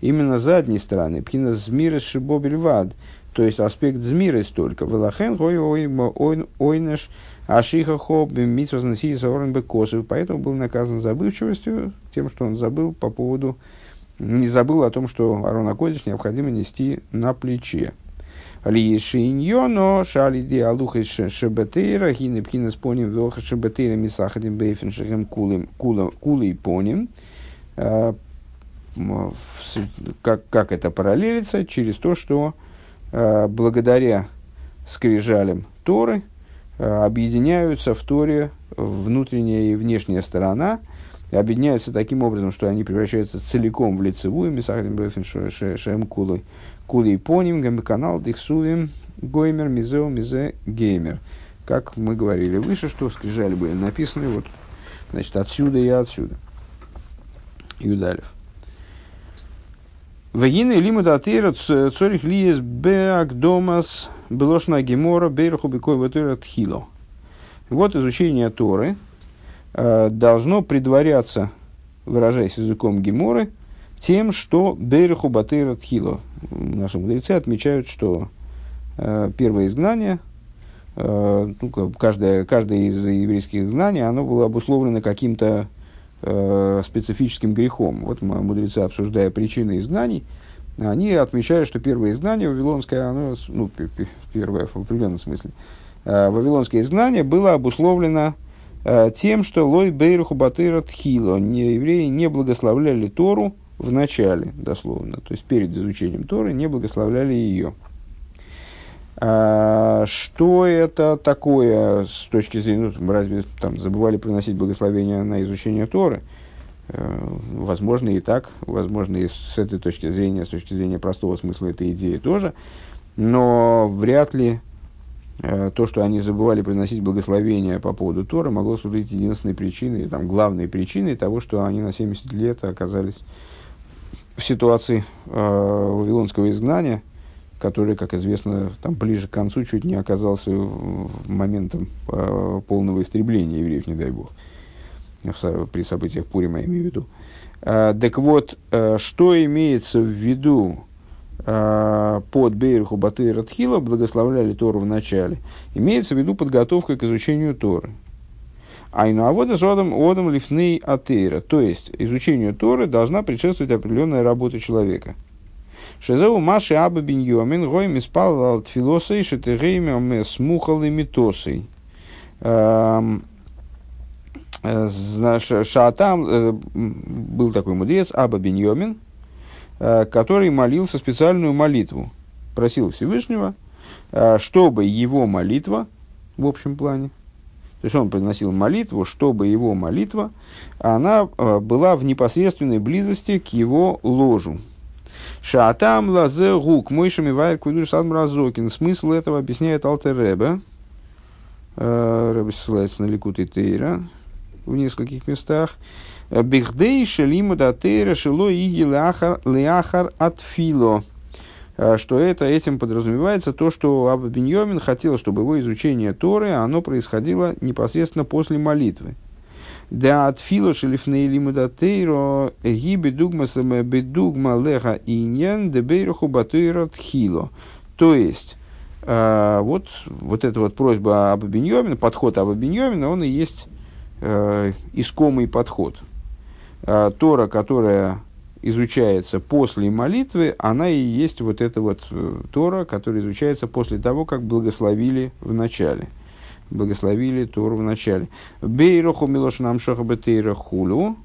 именно задней стороны, пхиназмирес шибобельвад, то есть аспект змирес только. Велахен хой ойнеш ашихахо бимитс возносили саорен бекосов, поэтому был наказан забывчивостью, тем, что он забыл по поводу, не забыл о том, что Арон ха-Койдеш необходимо нести на плече. Лиешиньоно шалиди алухи шебетейра хины пхинес поним веха шебетейра мисахадим бейфен шехем кулей поним. Как, как это параллелится? Через то, что благодаря скрижалям Торы объединяются в Торе внутренняя и внешняя сторона, объединяются таким образом, что они превращаются целиком в лицевую, мисахтим бэфин шэм кулы, кулы и поним, гамбеканал, дихсувим, гоймер, мизео, мизе, геймер. Как мы говорили выше, что скрижали были написаны, вот, значит, отсюда и отсюда. Юдалев. Вагины лимудатира цорих лиес беакдомас белошна гемора бейраху бекой ватура тхило. Вот изучение Торы э, должно предваряться, выражаясь языком геморы, тем, что бейраху батыра тхило. Наши мудрецы отмечают, что э, первое изгнание, э, ну, каждое, каждое из еврейских изгнаний, оно было обусловлено каким-то специфическим грехом. Вот мудрецы, обсуждая причины изгнаний, они отмечают, что первое изгнание вавилонское, оно, ну, первое в определенном смысле, вавилонское изгнание было обусловлено тем, что лой бейруху батыра тхило, евреи не благословляли Тору в начале, дословно, то есть перед изучением Торы не благословляли ее. А, что это такое с точки зрения, ну, разве там забывали приносить благословение на изучение Торы? А, возможно и так, возможно и с этой точки зрения, с точки зрения простого смысла этой идеи тоже, но вряд ли а, то, что они забывали приносить благословение по поводу Торы, могло служить единственной причиной, там, главной причиной того, что они на семьдесят лет оказались в ситуации а, вавилонского изгнания, который, как известно, там, ближе к концу чуть не оказался моментом э, полного истребления евреев, не дай бог, в, при событиях Пурима, я имею в виду. Э, так вот, э, что имеется в виду э, под Бейруху Батыра Тхила, благословляли Тору в начале, имеется в виду подготовка к изучению Торы. Айну авода с одом, одом лифней атеира, то есть изучению Торы должна предшествовать определенная работа человека. Шезеу маши аба биньомин гоим испал от философии шетегеймем с мухалыми тосой. Шатам был такой мудрец Аба Биньомин, который молился специальную молитву, просил Всевышнего, чтобы его молитва в общем плане, то есть он приносил молитву, чтобы его молитва, она была в непосредственной близости к его ложу. Шаатам лазе гук, мойшами вайр кудуш сад мразокин. Смысл этого объясняет Алтер Ребе. Ребе ссылается на Ликут и Тейра в нескольких местах. Бихдей шелиму да Тейра шело иги леахар от фило. Что это, этим подразумевается то, что Аба Биньомин хотел, чтобы его изучение Торы, оно происходило непосредственно после молитвы. Да от фило шелифней лимудатейро ги бедугма саме бедугма леха иньян дебейруху батыра тхило. То есть, э, вот, вот эта вот просьба Аба Биньомина, подход Аба Биньомина, он и есть э, искомый подход. Э, Тора, которая изучается после молитвы, она и есть вот эта вот Тора, которая изучается после того, как благословили в начале. Благословили Тору в начале. Бейроху милошинам шохабетейра хулю.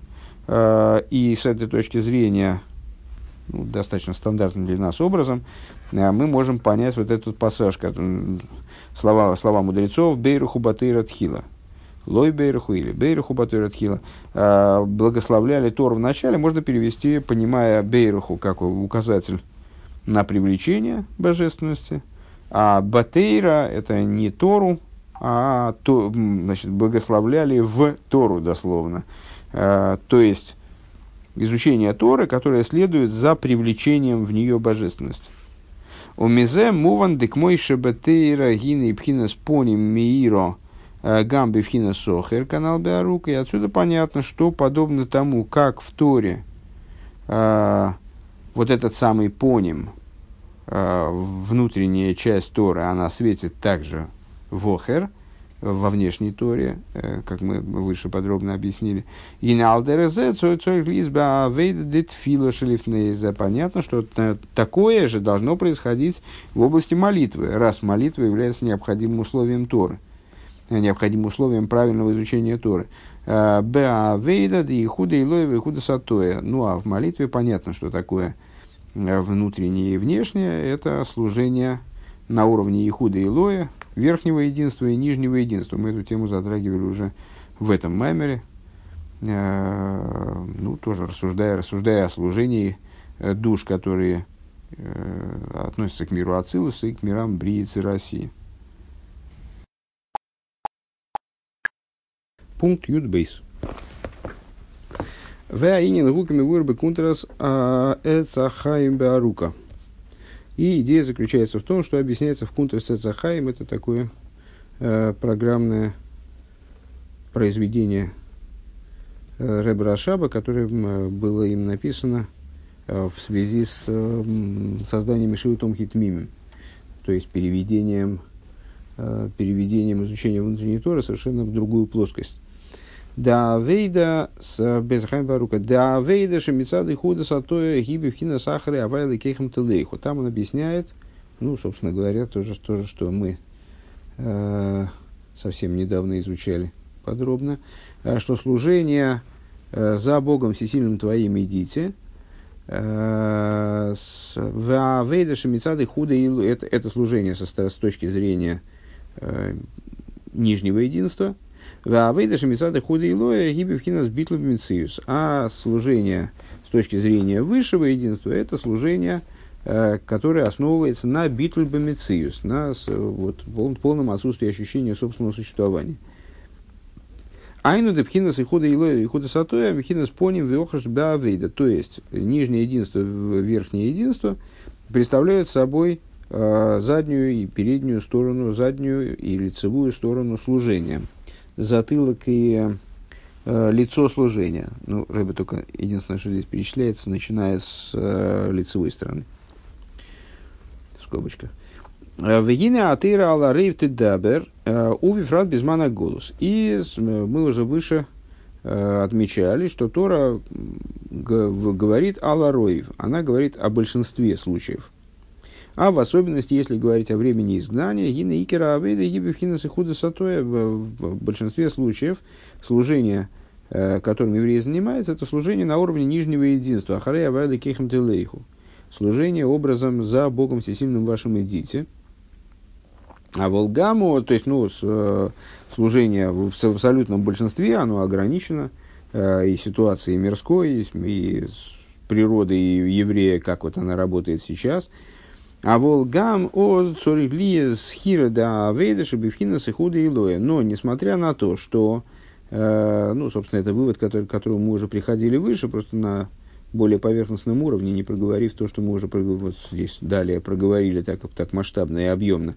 И с этой точки зрения, ну, достаточно стандартным для нас образом, мы можем понять вот этот пассаж, слова, слова мудрецов Бейроху батейра тхила. Лой бейроху или Бейроху батейра тхила. Благословляли Тору в начале, можно перевести, понимая Бейроху как указатель на привлечение божественности. А батейра — это не Тору, а то, значит, благословляли в Тору дословно. А, то есть, изучение Торы, которое следует за привлечением в нее божественности. «Умизе муван декмой шебетейра гины пхинес поним мииро гамби пхинес сохер канал беарук». И отсюда понятно, что подобно тому, как в Торе а, вот этот самый поним, а, внутренняя часть Торы, она светит также вохер, во внешней Торе, как мы выше подробно объяснили. Понятно, что такое же должно происходить в области молитвы, раз молитва является необходимым условием Торы, необходимым условием правильного изучения Торы. Ну а в молитве понятно, что такое внутреннее и внешнее, это служение на уровне Ихуда и Илоя, верхнего единства и нижнего единства. Мы эту тему затрагивали уже в этом маймере, э, ну, тоже рассуждая, рассуждая о служении душ, которые э, относятся к миру Ацилус и к мирам Бриицы России. Пункт Юдбейс. Веаинин гуками вырбы кунтрас эцахаим беарука. И идея заключается в том, что объясняется в Кунтрас Эцахаим, это такое э, программное произведение э, Ребе Рашаба, которое э, было им написано э, в связи с э, созданием Мишивутом Хитмимим, то есть переведением, э, переведением изучения внутренней Торы совершенно в другую плоскость. Да вейда с безхайбарука. Да вейда шемицады худа сатоя гибивхина сахары авайлы кейхам телейху. Там он объясняет, ну, собственно говоря, то же, то же что мы э, совсем недавно изучали подробно, э, что служение э, за Богом всесильным твоим идите, э, с, ва вейда шемицады худа илу, это, это служение со, с точки зрения э, нижнего единства. А служение с точки зрения высшего единства – это служение, которое основывается на битль бамициюс, на вот, полном отсутствии ощущения собственного существования. Айну дебхинас и худа илоя и худа сатоя мхинас поним виохаш баавейда. То есть, нижнее единство, верхнее единство представляют собой заднюю и переднюю сторону, заднюю и лицевую сторону служения. Затылок и э, лицо служения. Ну, Рэбе только единственное, что здесь перечисляется, начиная с э, лицевой стороны. Скобочка. Вегина атыра ала рейв тедабер увифрат безмана голос. И мы уже выше э, отмечали, что Тора г- говорит ала роев. Она говорит о большинстве случаев. А в особенности, если говорить о времени изгнания, гина икера авейда гибивхинас и худа сатоя, в большинстве случаев служение, которым еврей занимается, это служение на уровне нижнего единства. Ахарей авейда кехем телейху. Служение образом за Богом всесильным вашим идите. А волгаму, то есть ну, служение в абсолютном большинстве, оно ограничено и ситуацией мирской, и природой еврея, как вот она работает сейчас. А волгам о цориглие схира да вейдаши бифхина сихуда и лоя. Но, несмотря на то, что, э, ну, собственно, это вывод, который, к которому мы уже приходили выше, просто на более поверхностном уровне, не проговорив то, что мы уже вот здесь далее проговорили так, так масштабно и объемно.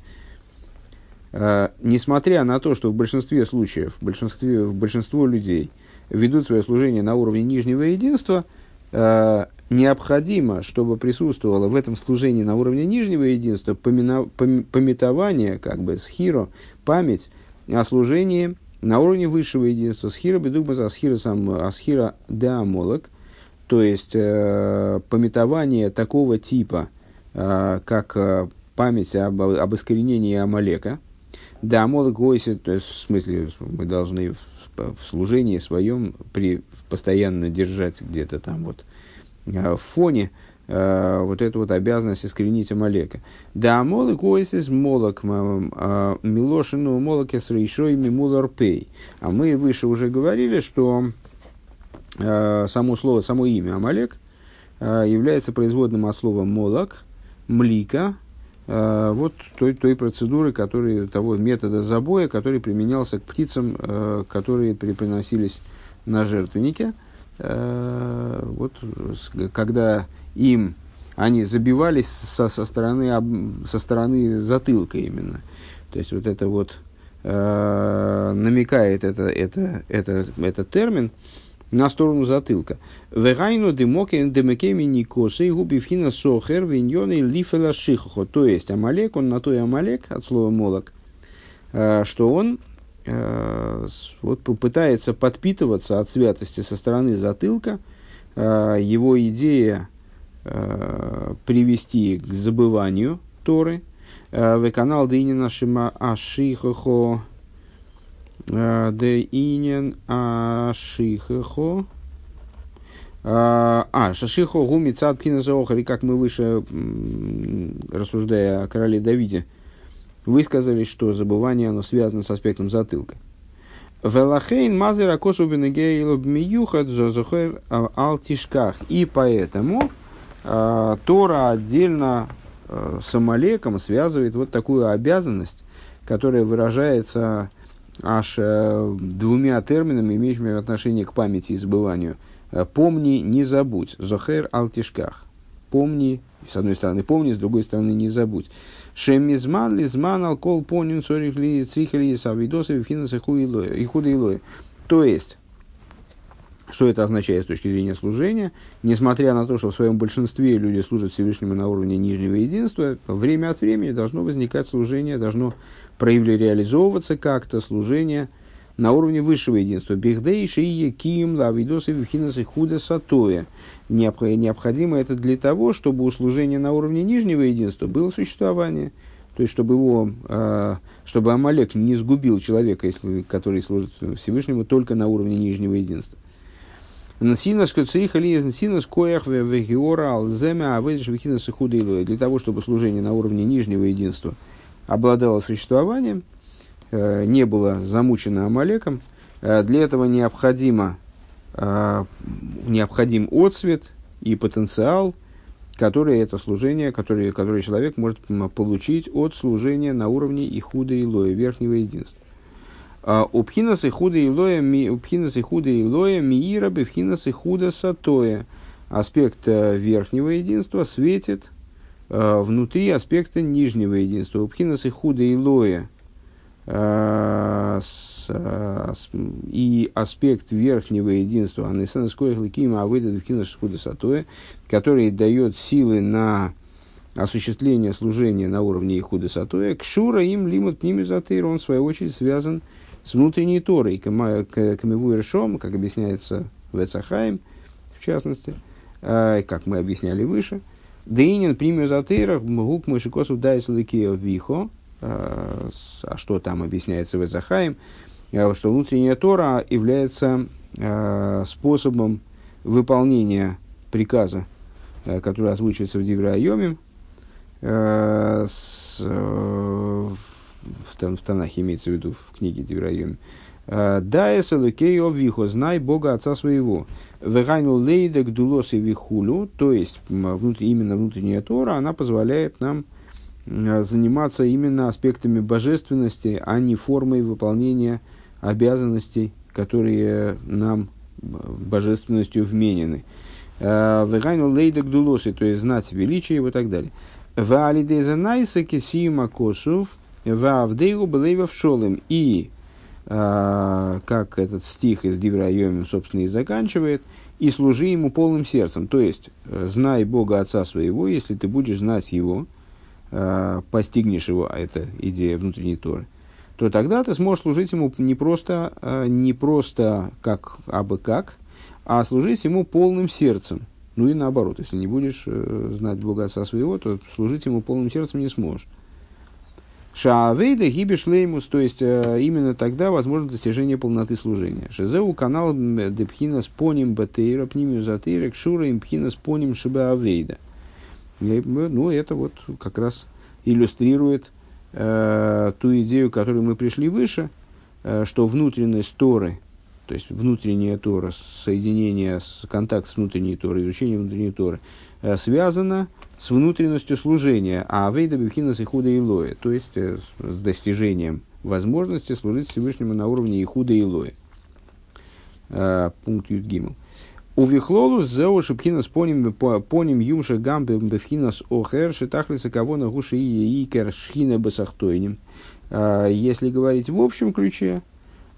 Э, несмотря на то, что в большинстве случаев, в большинстве, в большинство людей ведут свое служение на уровне нижнего единства, э, необходимо, чтобы присутствовало в этом служении на уровне нижнего единства пометование, как бы схиро, память о служении на уровне высшего единства, схиро бедугмаза, асхиро сам, асхиро деамолог, то есть э, пометование такого типа, э, как э, память об, об искоренении Амалека. Деамолог ойсе, то есть в смысле мы должны в, в служении своем при, постоянно держать где-то там вот в фоне э, вот эту вот обязанность искоренить Амалека. Да, молок ойсис молок милошину молоке с рейшой мимулорпей. А мы выше уже говорили, что э, само слово, само имя Амалек э, является производным от слова молок, млика, э, вот той, той процедуры, который, того метода забоя, который применялся к птицам, э, которые приносились на жертвеннике. Вот, когда им они забивались со, со, стороны, со стороны затылка именно. То есть, вот это вот э, намекает это, это, это, этот термин на сторону затылка. То есть, Амалек, он на то и Амалек, от слова молок, э, что он вот попытается подпитываться от святости со стороны затылка. Его идея привести к забыванию Торы. Веканал деинен ашима ашихохо деинен ашихохо а шашихо гуми цад киназоохари, как мы выше, рассуждая о короле Давиде, высказались, что забывание оно связано с аспектом затылка. И поэтому э, Тора отдельно э, с Амалеком связывает вот такую обязанность, которая выражается аж э, двумя терминами, имеющими отношение к памяти и забыванию. Помни, не забудь. Зохер алтишках. Помни, с одной стороны помни, с другой стороны не забудь. Шемизман лизман алкол понин сорихли цихли савидосы вхинас и худа илоя. То есть, что это означает с точки зрения служения? Несмотря на то, что в своем большинстве люди служат Всевышнему на уровне нижнего единства, время от времени должно возникать служение, должно проявлять, реализовываться как-то служение на уровне высшего единства. Необходимо это для того, чтобы у служения на уровне нижнего единства было существование. То есть, чтобы, его, чтобы Амалек не сгубил человека, который служит Всевышнему только на уровне нижнего единства. Для того, чтобы служение на уровне нижнего единства обладало существованием, не было замучено Амалеком, для этого необходимо, необходим отцвет и потенциал, которые это служение, которые, которые человек может получить от служения на уровне Ихуда Илоя, верхнего единства. Упхинас Ихуда Илоя, Упхинас Ихуда Илоя, Миира, Бевхинас Ихуда Сатоя. Аспект верхнего единства светит внутри аспекта нижнего единства. Упхинас Ихуда Илоя и аспект верхнего единства, который дает силы на осуществление служения на уровне Ихуда Сатоя, кшура им лимут нимизатыр, он в свою очередь связан с внутренней Торой, камивуэршом, как объясняется в Эцахаим, в частности, как мы объясняли выше, дынин примизатырах мгук мышикосов дайслыкео вихо. А что там объясняется в Эцахаим, что внутренняя Тора является способом выполнения приказа, который озвучивается в Диврей Айомим, в Танахе имеется в виду, в книге Диврей Айомим. «Даэс элокей о вихо, знай Бога Отца своего, вэгайну лейда гдулос и вихулю», то есть именно внутренняя Тора, она позволяет нам заниматься именно аспектами божественности, а не формой выполнения обязанностей, которые нам божественностью вменены. Вэгайну лейда гдулоси, то есть знать величие его и так далее. Ваалидеза найсаки сима косув, ваавдейгу блейва вшолым. И, как этот стих из Диврей Айомим, собственно, и заканчивает, и служи ему полным сердцем. То есть, знай Бога Отца своего, если ты будешь знать его, постигнешь его, а это идея внутренней Торы, то тогда ты сможешь служить ему не просто, не просто как абы как, а служить ему полным сердцем. Ну и наоборот, если не будешь знать Бога Отца своего, то служить ему полным сердцем не сможешь. Шаавейда гибешлеймус, то есть именно тогда возможно достижение полноты служения. Шезеу канал депхинас поним батейра пнимю затейра кшура импхинас поним шибаавейда. Ну, это вот как раз иллюстрирует э, ту идею, к которой мы пришли выше, э, что внутренность Торы, то есть внутренняя Тора, соединение, с, контакт с внутренней Торой, изучение внутренней Торы, э, связано с внутренностью служения, а авейда бивхинас ихуда илоя, то есть э, с достижением возможности служить Всевышнему на уровне ихуда илоя. Э, пункт Юдгимл. У Вихлолус зеу шипхинас поним юмша гамбем бифхинас охер шитахлиса кавона гуши и икер шхина басахтойним. Если говорить в общем ключе,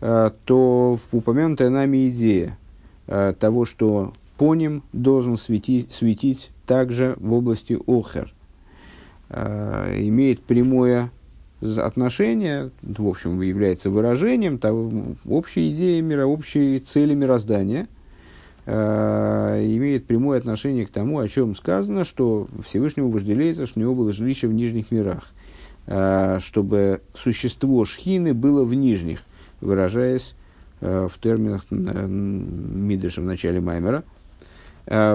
то упомянутая нами идея того, что поним должен светить, светить также в области охер, имеет прямое отношение, в общем, является выражением того, общей идеи мира, общей цели мироздания, имеет прямое отношение к тому, о чем сказано, что Всевышнему вожделеется, что у него было жилище в нижних мирах, чтобы существо Шхины было в нижних, выражаясь в терминах Мидыша в начале Маймера. Как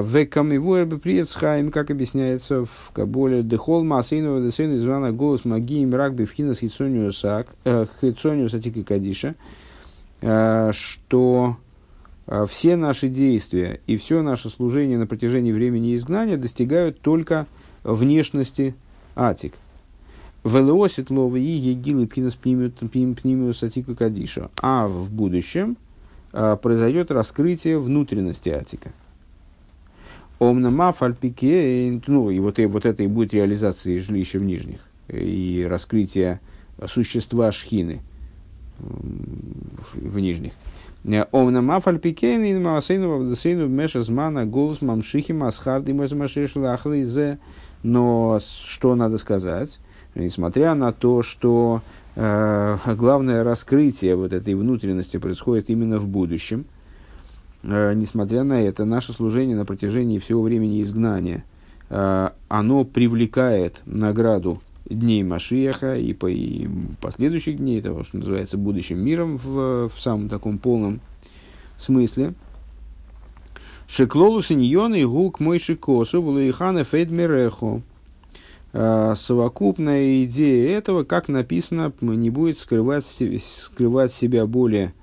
объясняется в Каболе, «Дехол маасейнова десейна извана голос магии мрак бифхинас хитсониус атика кадиша», что все наши действия и все наше служение на протяжении времени изгнания достигают только внешности Атик. Велеосит ловы и егилы пхинас пнимиус Атика Кадиша. А в будущем а, произойдет раскрытие внутренности Атика. Омнама фальпике, ну и вот, и вот это и будет реализация жилища в нижних и раскрытие существа Шхины в нижних. Но что надо сказать, несмотря на то, что э, главное раскрытие вот этой внутренности происходит именно в будущем, э, несмотря на это, наше служение на протяжении всего времени изгнания, э, оно привлекает награду дней Машиаха и, по, и последующих дней, того, что называется будущим миром в, в самом таком полном смысле. Шеклолу синьон и гук мойши косу влуихана фейдмерехо. Совокупная идея этого, как написано, не будет скрывать, скрывать себя более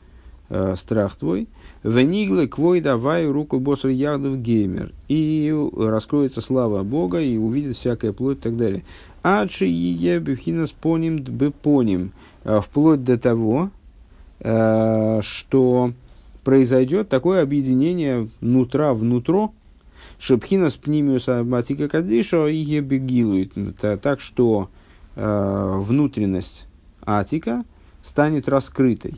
э, страх твой. Вениглы квой давай руку босса ягдов геймер. И раскроется слава Бога, и увидит всякое плоть и так далее. Адши ие бюхинас поним бепоним. Вплоть до того, э, что произойдет такое объединение нутра в нутро, Шепхинас пнимиус абатика кадиша и ебегилует. Так что э, внутренность атика станет раскрытой.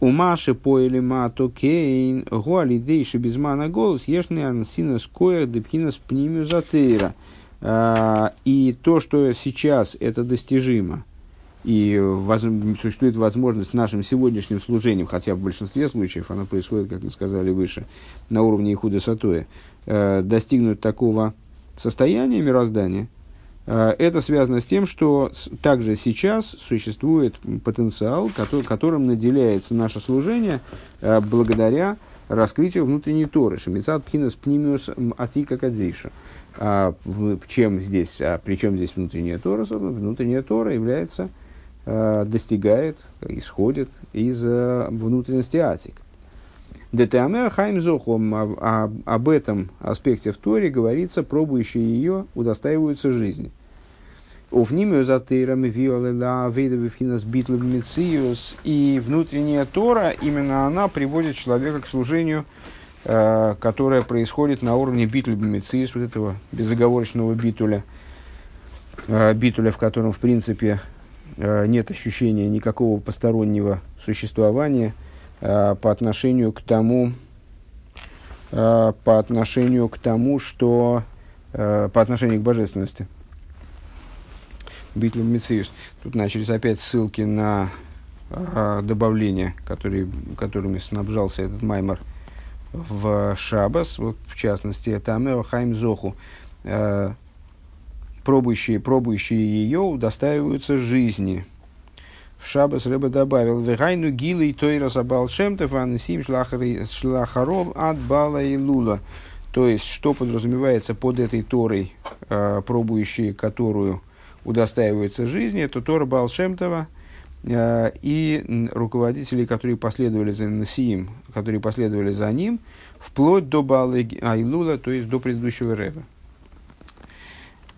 Умаши поэлемато кейн гуалидейши безмана голос ешный ансинас коя депхинас пнимиус атеира. И то, что сейчас это достижимо, и воз, существует возможность нашим сегодняшним служением, хотя в большинстве случаев она происходит, как мы сказали выше, на уровне Ихуда Сатоя, э, достигнуть такого состояния мироздания, э, это связано с тем, что также сейчас существует потенциал, который, которым наделяется наше служение э, благодаря раскрытию внутренней Торы. Шемицат пхинас пнимиус атика кадиша. А, в, чем здесь, а при чем здесь внутренняя Тора? Внутренняя Тора является... достигает, исходит из внутренности атик. Детеамеа хайм зохом. Об этом аспекте в Торе говорится, пробующие ее удостаиваются жизни. И внутренняя Тора, именно она приводит человека к служению, которое происходит на уровне битуль бимециус, вот этого безоговорочного битуля, битуля, в котором, в принципе, нет ощущения никакого постороннего существования э, по отношению к тому, э, по отношению к тому, что э, по отношению к божественности. Битуль мециюс. Тут начались опять ссылки на э, добавления, которые, которыми снабжался этот маймор в Шабас. Вот, в частности, это Амео Хайм Зоху. Э, Пробующие, пробующие ее удостаиваются жизни. В Шаббас Ребе добавил: «Вегайну гилы и тойра сабал шемтов, а несим шлахаров от бала и лула». То есть, что подразумевается под этой Торой, э, пробующие которую удостаиваются жизни, это Тора Баал Шемтова э, и руководители, которые последовали за Несиим, которые последовали за ним, вплоть до Баала и лула, то есть до предыдущего Ребе.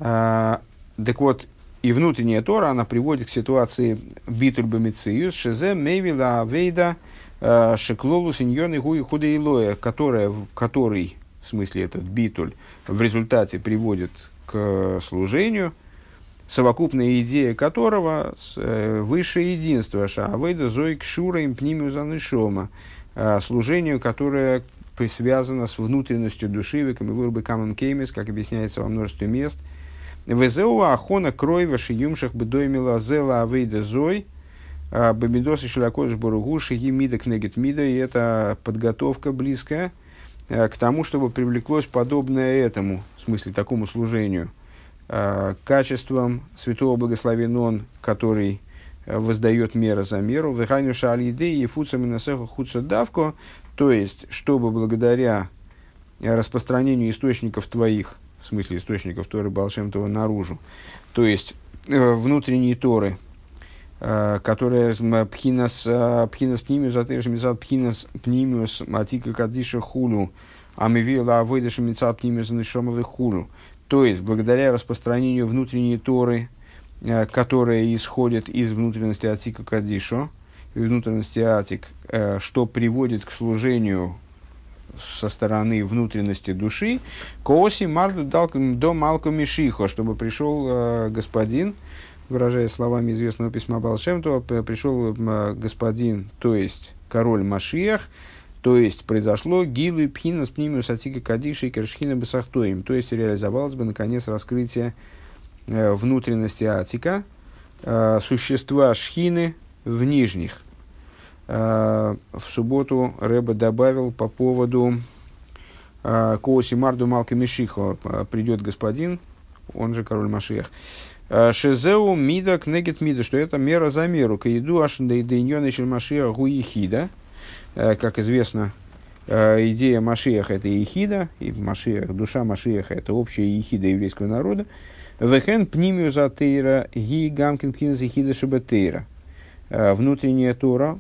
Uh, так вот, и внутренняя Тора, она приводит к ситуации битуль бемециюс, шезе мейвила авейда шеклолу синьон игу и худей лоя, которая, который, в смысле этот битуль, в результате приводит к служению, совокупная идея которого высшее единство, шаавейда зоик шура им пнимиус анышома, служению, которое связано с внутренностью души, веками вырбы камен кеймис, как объясняется во множестве мест, Везеуа ахона крой вашиюмшах бедоймила зела авейда зой бамидос и шилакодж боругуши и мида кнегет мида. И это подготовка близкая к тому, чтобы привлеклось подобное этому, в смысле такому служению, качеством святого благословен он, который воздает мера за меру. Вехайну шаалиды и фуцаминасеха хуцадавко. То есть, чтобы благодаря распространению источников твоих, в смысле источников Торы Баал Шем Това, наружу, то есть э, внутренние Торы, э, которые пхинас пнимиус атеиш мицат пхинас пнимиус атика кадиша хулу амивила авойдаш мицат пнимиус нишомовы хулу, то есть благодаря распространению внутренней Торы, э, которая исходит из внутренности атика кадиша, внутренности атик, э, что приводит к служению со стороны внутренности души, кооси марду дал до малку мишихо, чтобы пришел э, господин, выражаясь словами известного письма Баал Шем Това, пришел э, господин, то есть король Машиах, то есть произошло гилу и пхина с пнимиус атика кадиши и кершхина бесахтоим, то есть реализовалось бы наконец раскрытие внутренности Атика, существа Шхины в нижних. В субботу Ребе добавил по поводу Коси Марду Малки Мишихо, придет господин, он же король Машиах. Шезеу мида кнегет мида, что это мера за меру. Каиду аш дейдейнёны шель Машиах гу ехида. Как известно, идея Машиаха — это ехида, и Машиах, душа Машиаха — это общая ехида еврейского народа. Вехен пнимию за тейра ги гамкин пхинез ехида шебетейра. Внутренняя Тора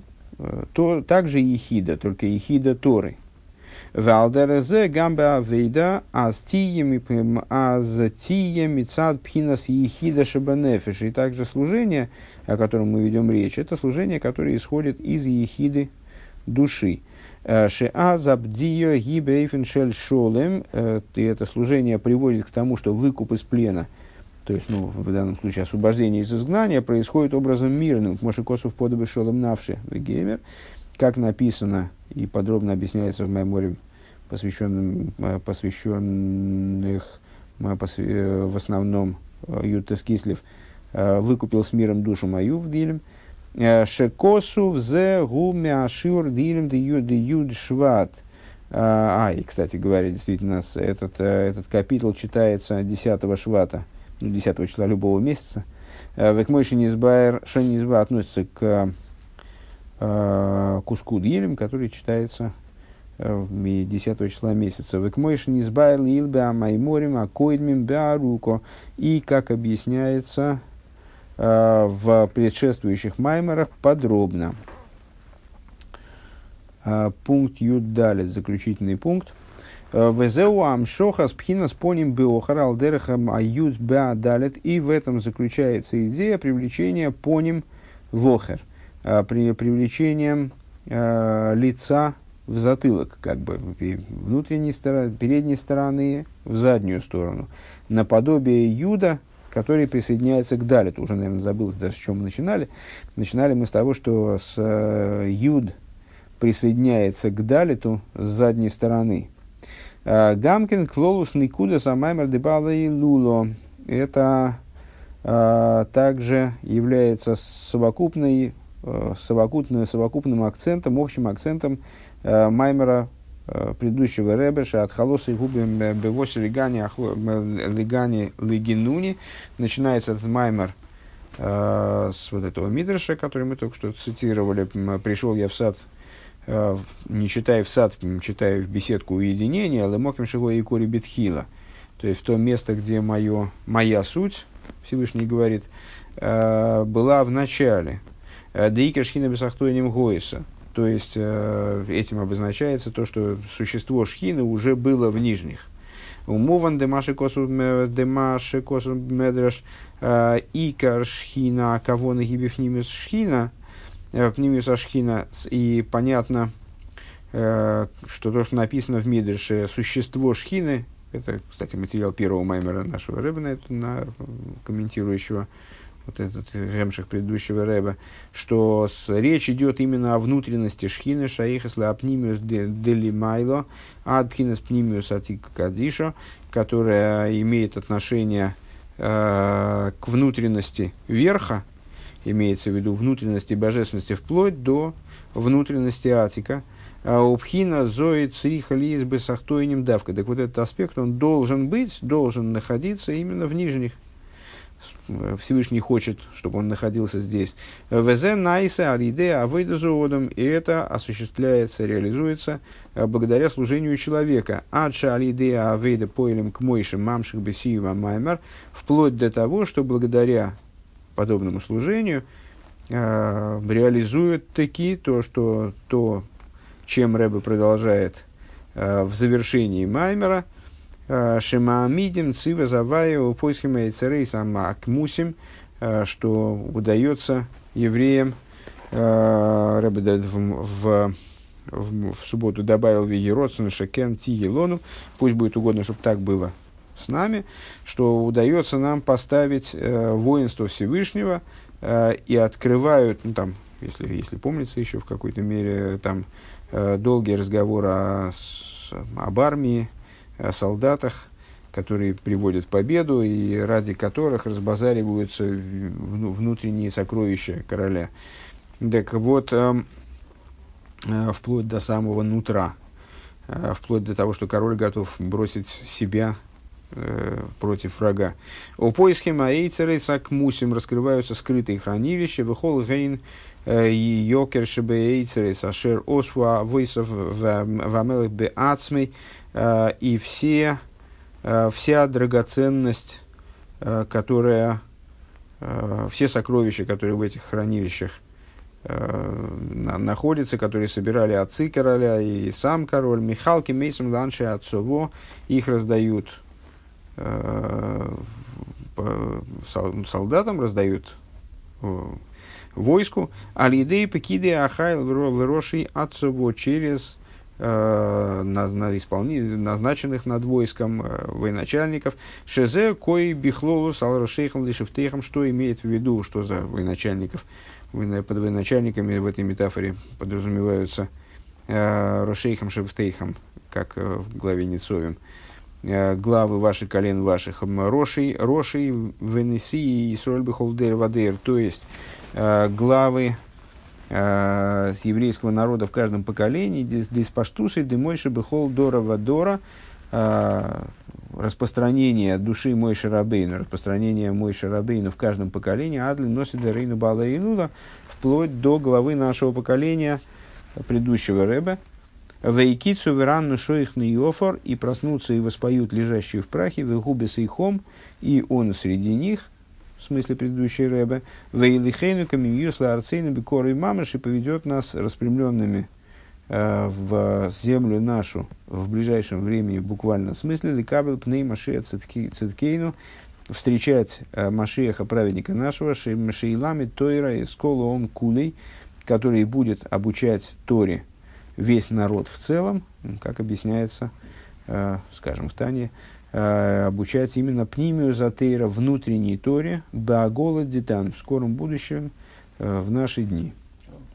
то, также ехида, только ехида Торы. Валдерезе гамба вейда азтиеми цад пхинас ехида шебенефиш. И также служение, о котором мы ведем речь, это служение, которое исходит из ехиды души. Шеа забдио гибейфен шель шолем. И это служение приводит к тому, что выкуп из плена, то есть, ну, в данном случае освобождение из изгнания, происходит образом мирным. Мошикосов подобы шолем навши вегеймер. Как написано и подробно объясняется в майморе, посвященных в основном Ютес Кислев, выкупил с миром душу мою в Дилем. Шекосу взе гумяшир Дилем де юд шват. А, и, кстати говоря, действительно, этот, этот капитул читается десятого швата, ну, десятого числа любого месяца. Векмой Шенизбайр, Шенизба относится к куску Дилем, который читается десятого числа месяца. И, как объясняется в предшествующих майморах подробно. Пункт Юдалит, заключительный пункт. И в этом заключается идея привлечения поним вохер. При привлечении э, лица в затылок, как бы внутренней стороны, передней стороны в заднюю сторону, наподобие юда, который присоединяется к далиту. Уже, наверное, забыл, даже с чего мы начинали. Начинали мы с того, что с, э, юд присоединяется к далиту с задней стороны. Гамкин клолус никуда самаймер дебала и луло. Это э, также является совокупной Совокупным, совокупным акцентом, общим акцентом э, маймера э, предыдущего Ребеша от Холоса и Губи Бевоси Лигани Лигани Лигинуни. Начинается этот маймер э, с вот этого мидраша, который мы только что цитировали. Пришел я в сад, э, не читая в сад, читая в беседку уединения, лемоким шего и кори битхила. То есть в то место, где мое, моя суть, Всевышний говорит, э, была в начале. Дейкершхина бесахтойним гоиса. То есть этим обозначается то, что существо шхины уже было в нижних. Умован демашикосу демашикосу медреш икаршхина кавона гибифнимис шхина пнимиса шхина. И понятно, что то, что написано в мидреше, существо шхины, это, кстати, материал первого маймера нашего Ребена, на комментирующего вот этот гемших предыдущего Ребе, что с, речь идет именно о внутренности шхины, шаихесле апнимиус делимайло, адпхинес пнимиус атикадишо, которая имеет отношение э, к внутренности верха, имеется в виду внутренности божественности вплоть до внутренности атика. Обхина зоит срихалиис бесахтойним давка. Так вот этот аспект, он должен быть, должен находиться именно в нижних. Всевышний хочет, чтобы он находился здесь. Везе найса алидея авейда зоодом. И это осуществляется, реализуется благодаря служению человека. Адша алидея авейда поэлем к мойшим мамших бесиева маймер. Вплоть до того, что благодаря подобному служению э, реализует таки то, что, то, чем Ребе продолжает э, в завершении маймера. Шимаамидим цива заваева поисхима и царей сама акмусим, что удается евреям. Ребе в, в, в субботу добавил вегеродсен шекен тигелону, пусть будет угодно, чтобы так было с нами, что удается нам поставить воинство Всевышнего и открывают, ну, там, если, если помнится еще в какой-то мере, там долгие разговоры о, об армии, о солдатах, которые приводят к победу и ради которых разбазариваются внутренние сокровища короля. Так вот, вплоть до самого нутра, вплоть до того, что король готов бросить себя против врага. У поиским аэйцерейсак мусим раскрываются скрытые хранилища, выхол гейн йокершебе аэйцерейс ашер осва высов вамелых бе ацмей, и все... вся драгоценность, которая, все сокровища, которые в этих хранилищах находятся, которые собирали отцы короля и сам король, Михалки, Мейсом, Ланши, Отцово, их раздают солдатам, раздают войску, алидей, пекиды, ахайл, вероши, Отцово, через назначенных над войском военачальников, шезе кои бихлолу салрашейхам лишевтейхам, что имеет в виду, что за военачальников, под военачальниками в этой метафоре подразумеваются рошейхам шевтейхам, как в главе Нецовим, главы ваших колен ваших, рошей, рошей венесии и сроль бихолдер вадер, то есть главы с еврейского народа в каждом поколении, диспаштусы, дымойши, бехол, дорова, дора, распространение души Мойши Рабейну, распространение Мойши Рабейну в каждом поколении, адли носит дарейну балаинуда, вплоть до главы нашего поколения, предыдущего Ребе, вейкицу веранну шоихны йофор, и проснутся и воспоют лежащие в прахе, вегубис и хом, и он среди них, в смысле предыдущей Ребе, «Вейлихейну камимьюсла арцейну бекоры мамыш», и поведет нас распрямленными э, в землю нашу в ближайшем времени, буквально в смысле, «Лекабел пней машия циткейну», встречать э, Машиаха, праведника нашего, «Шейлами тойра и сколоом кулей», который будет обучать Торе весь народ в целом, как объясняется, э, скажем, в Тане, обучать именно пнимию затейра, внутренней Торе, да голод детан, в скором будущем, в наши дни.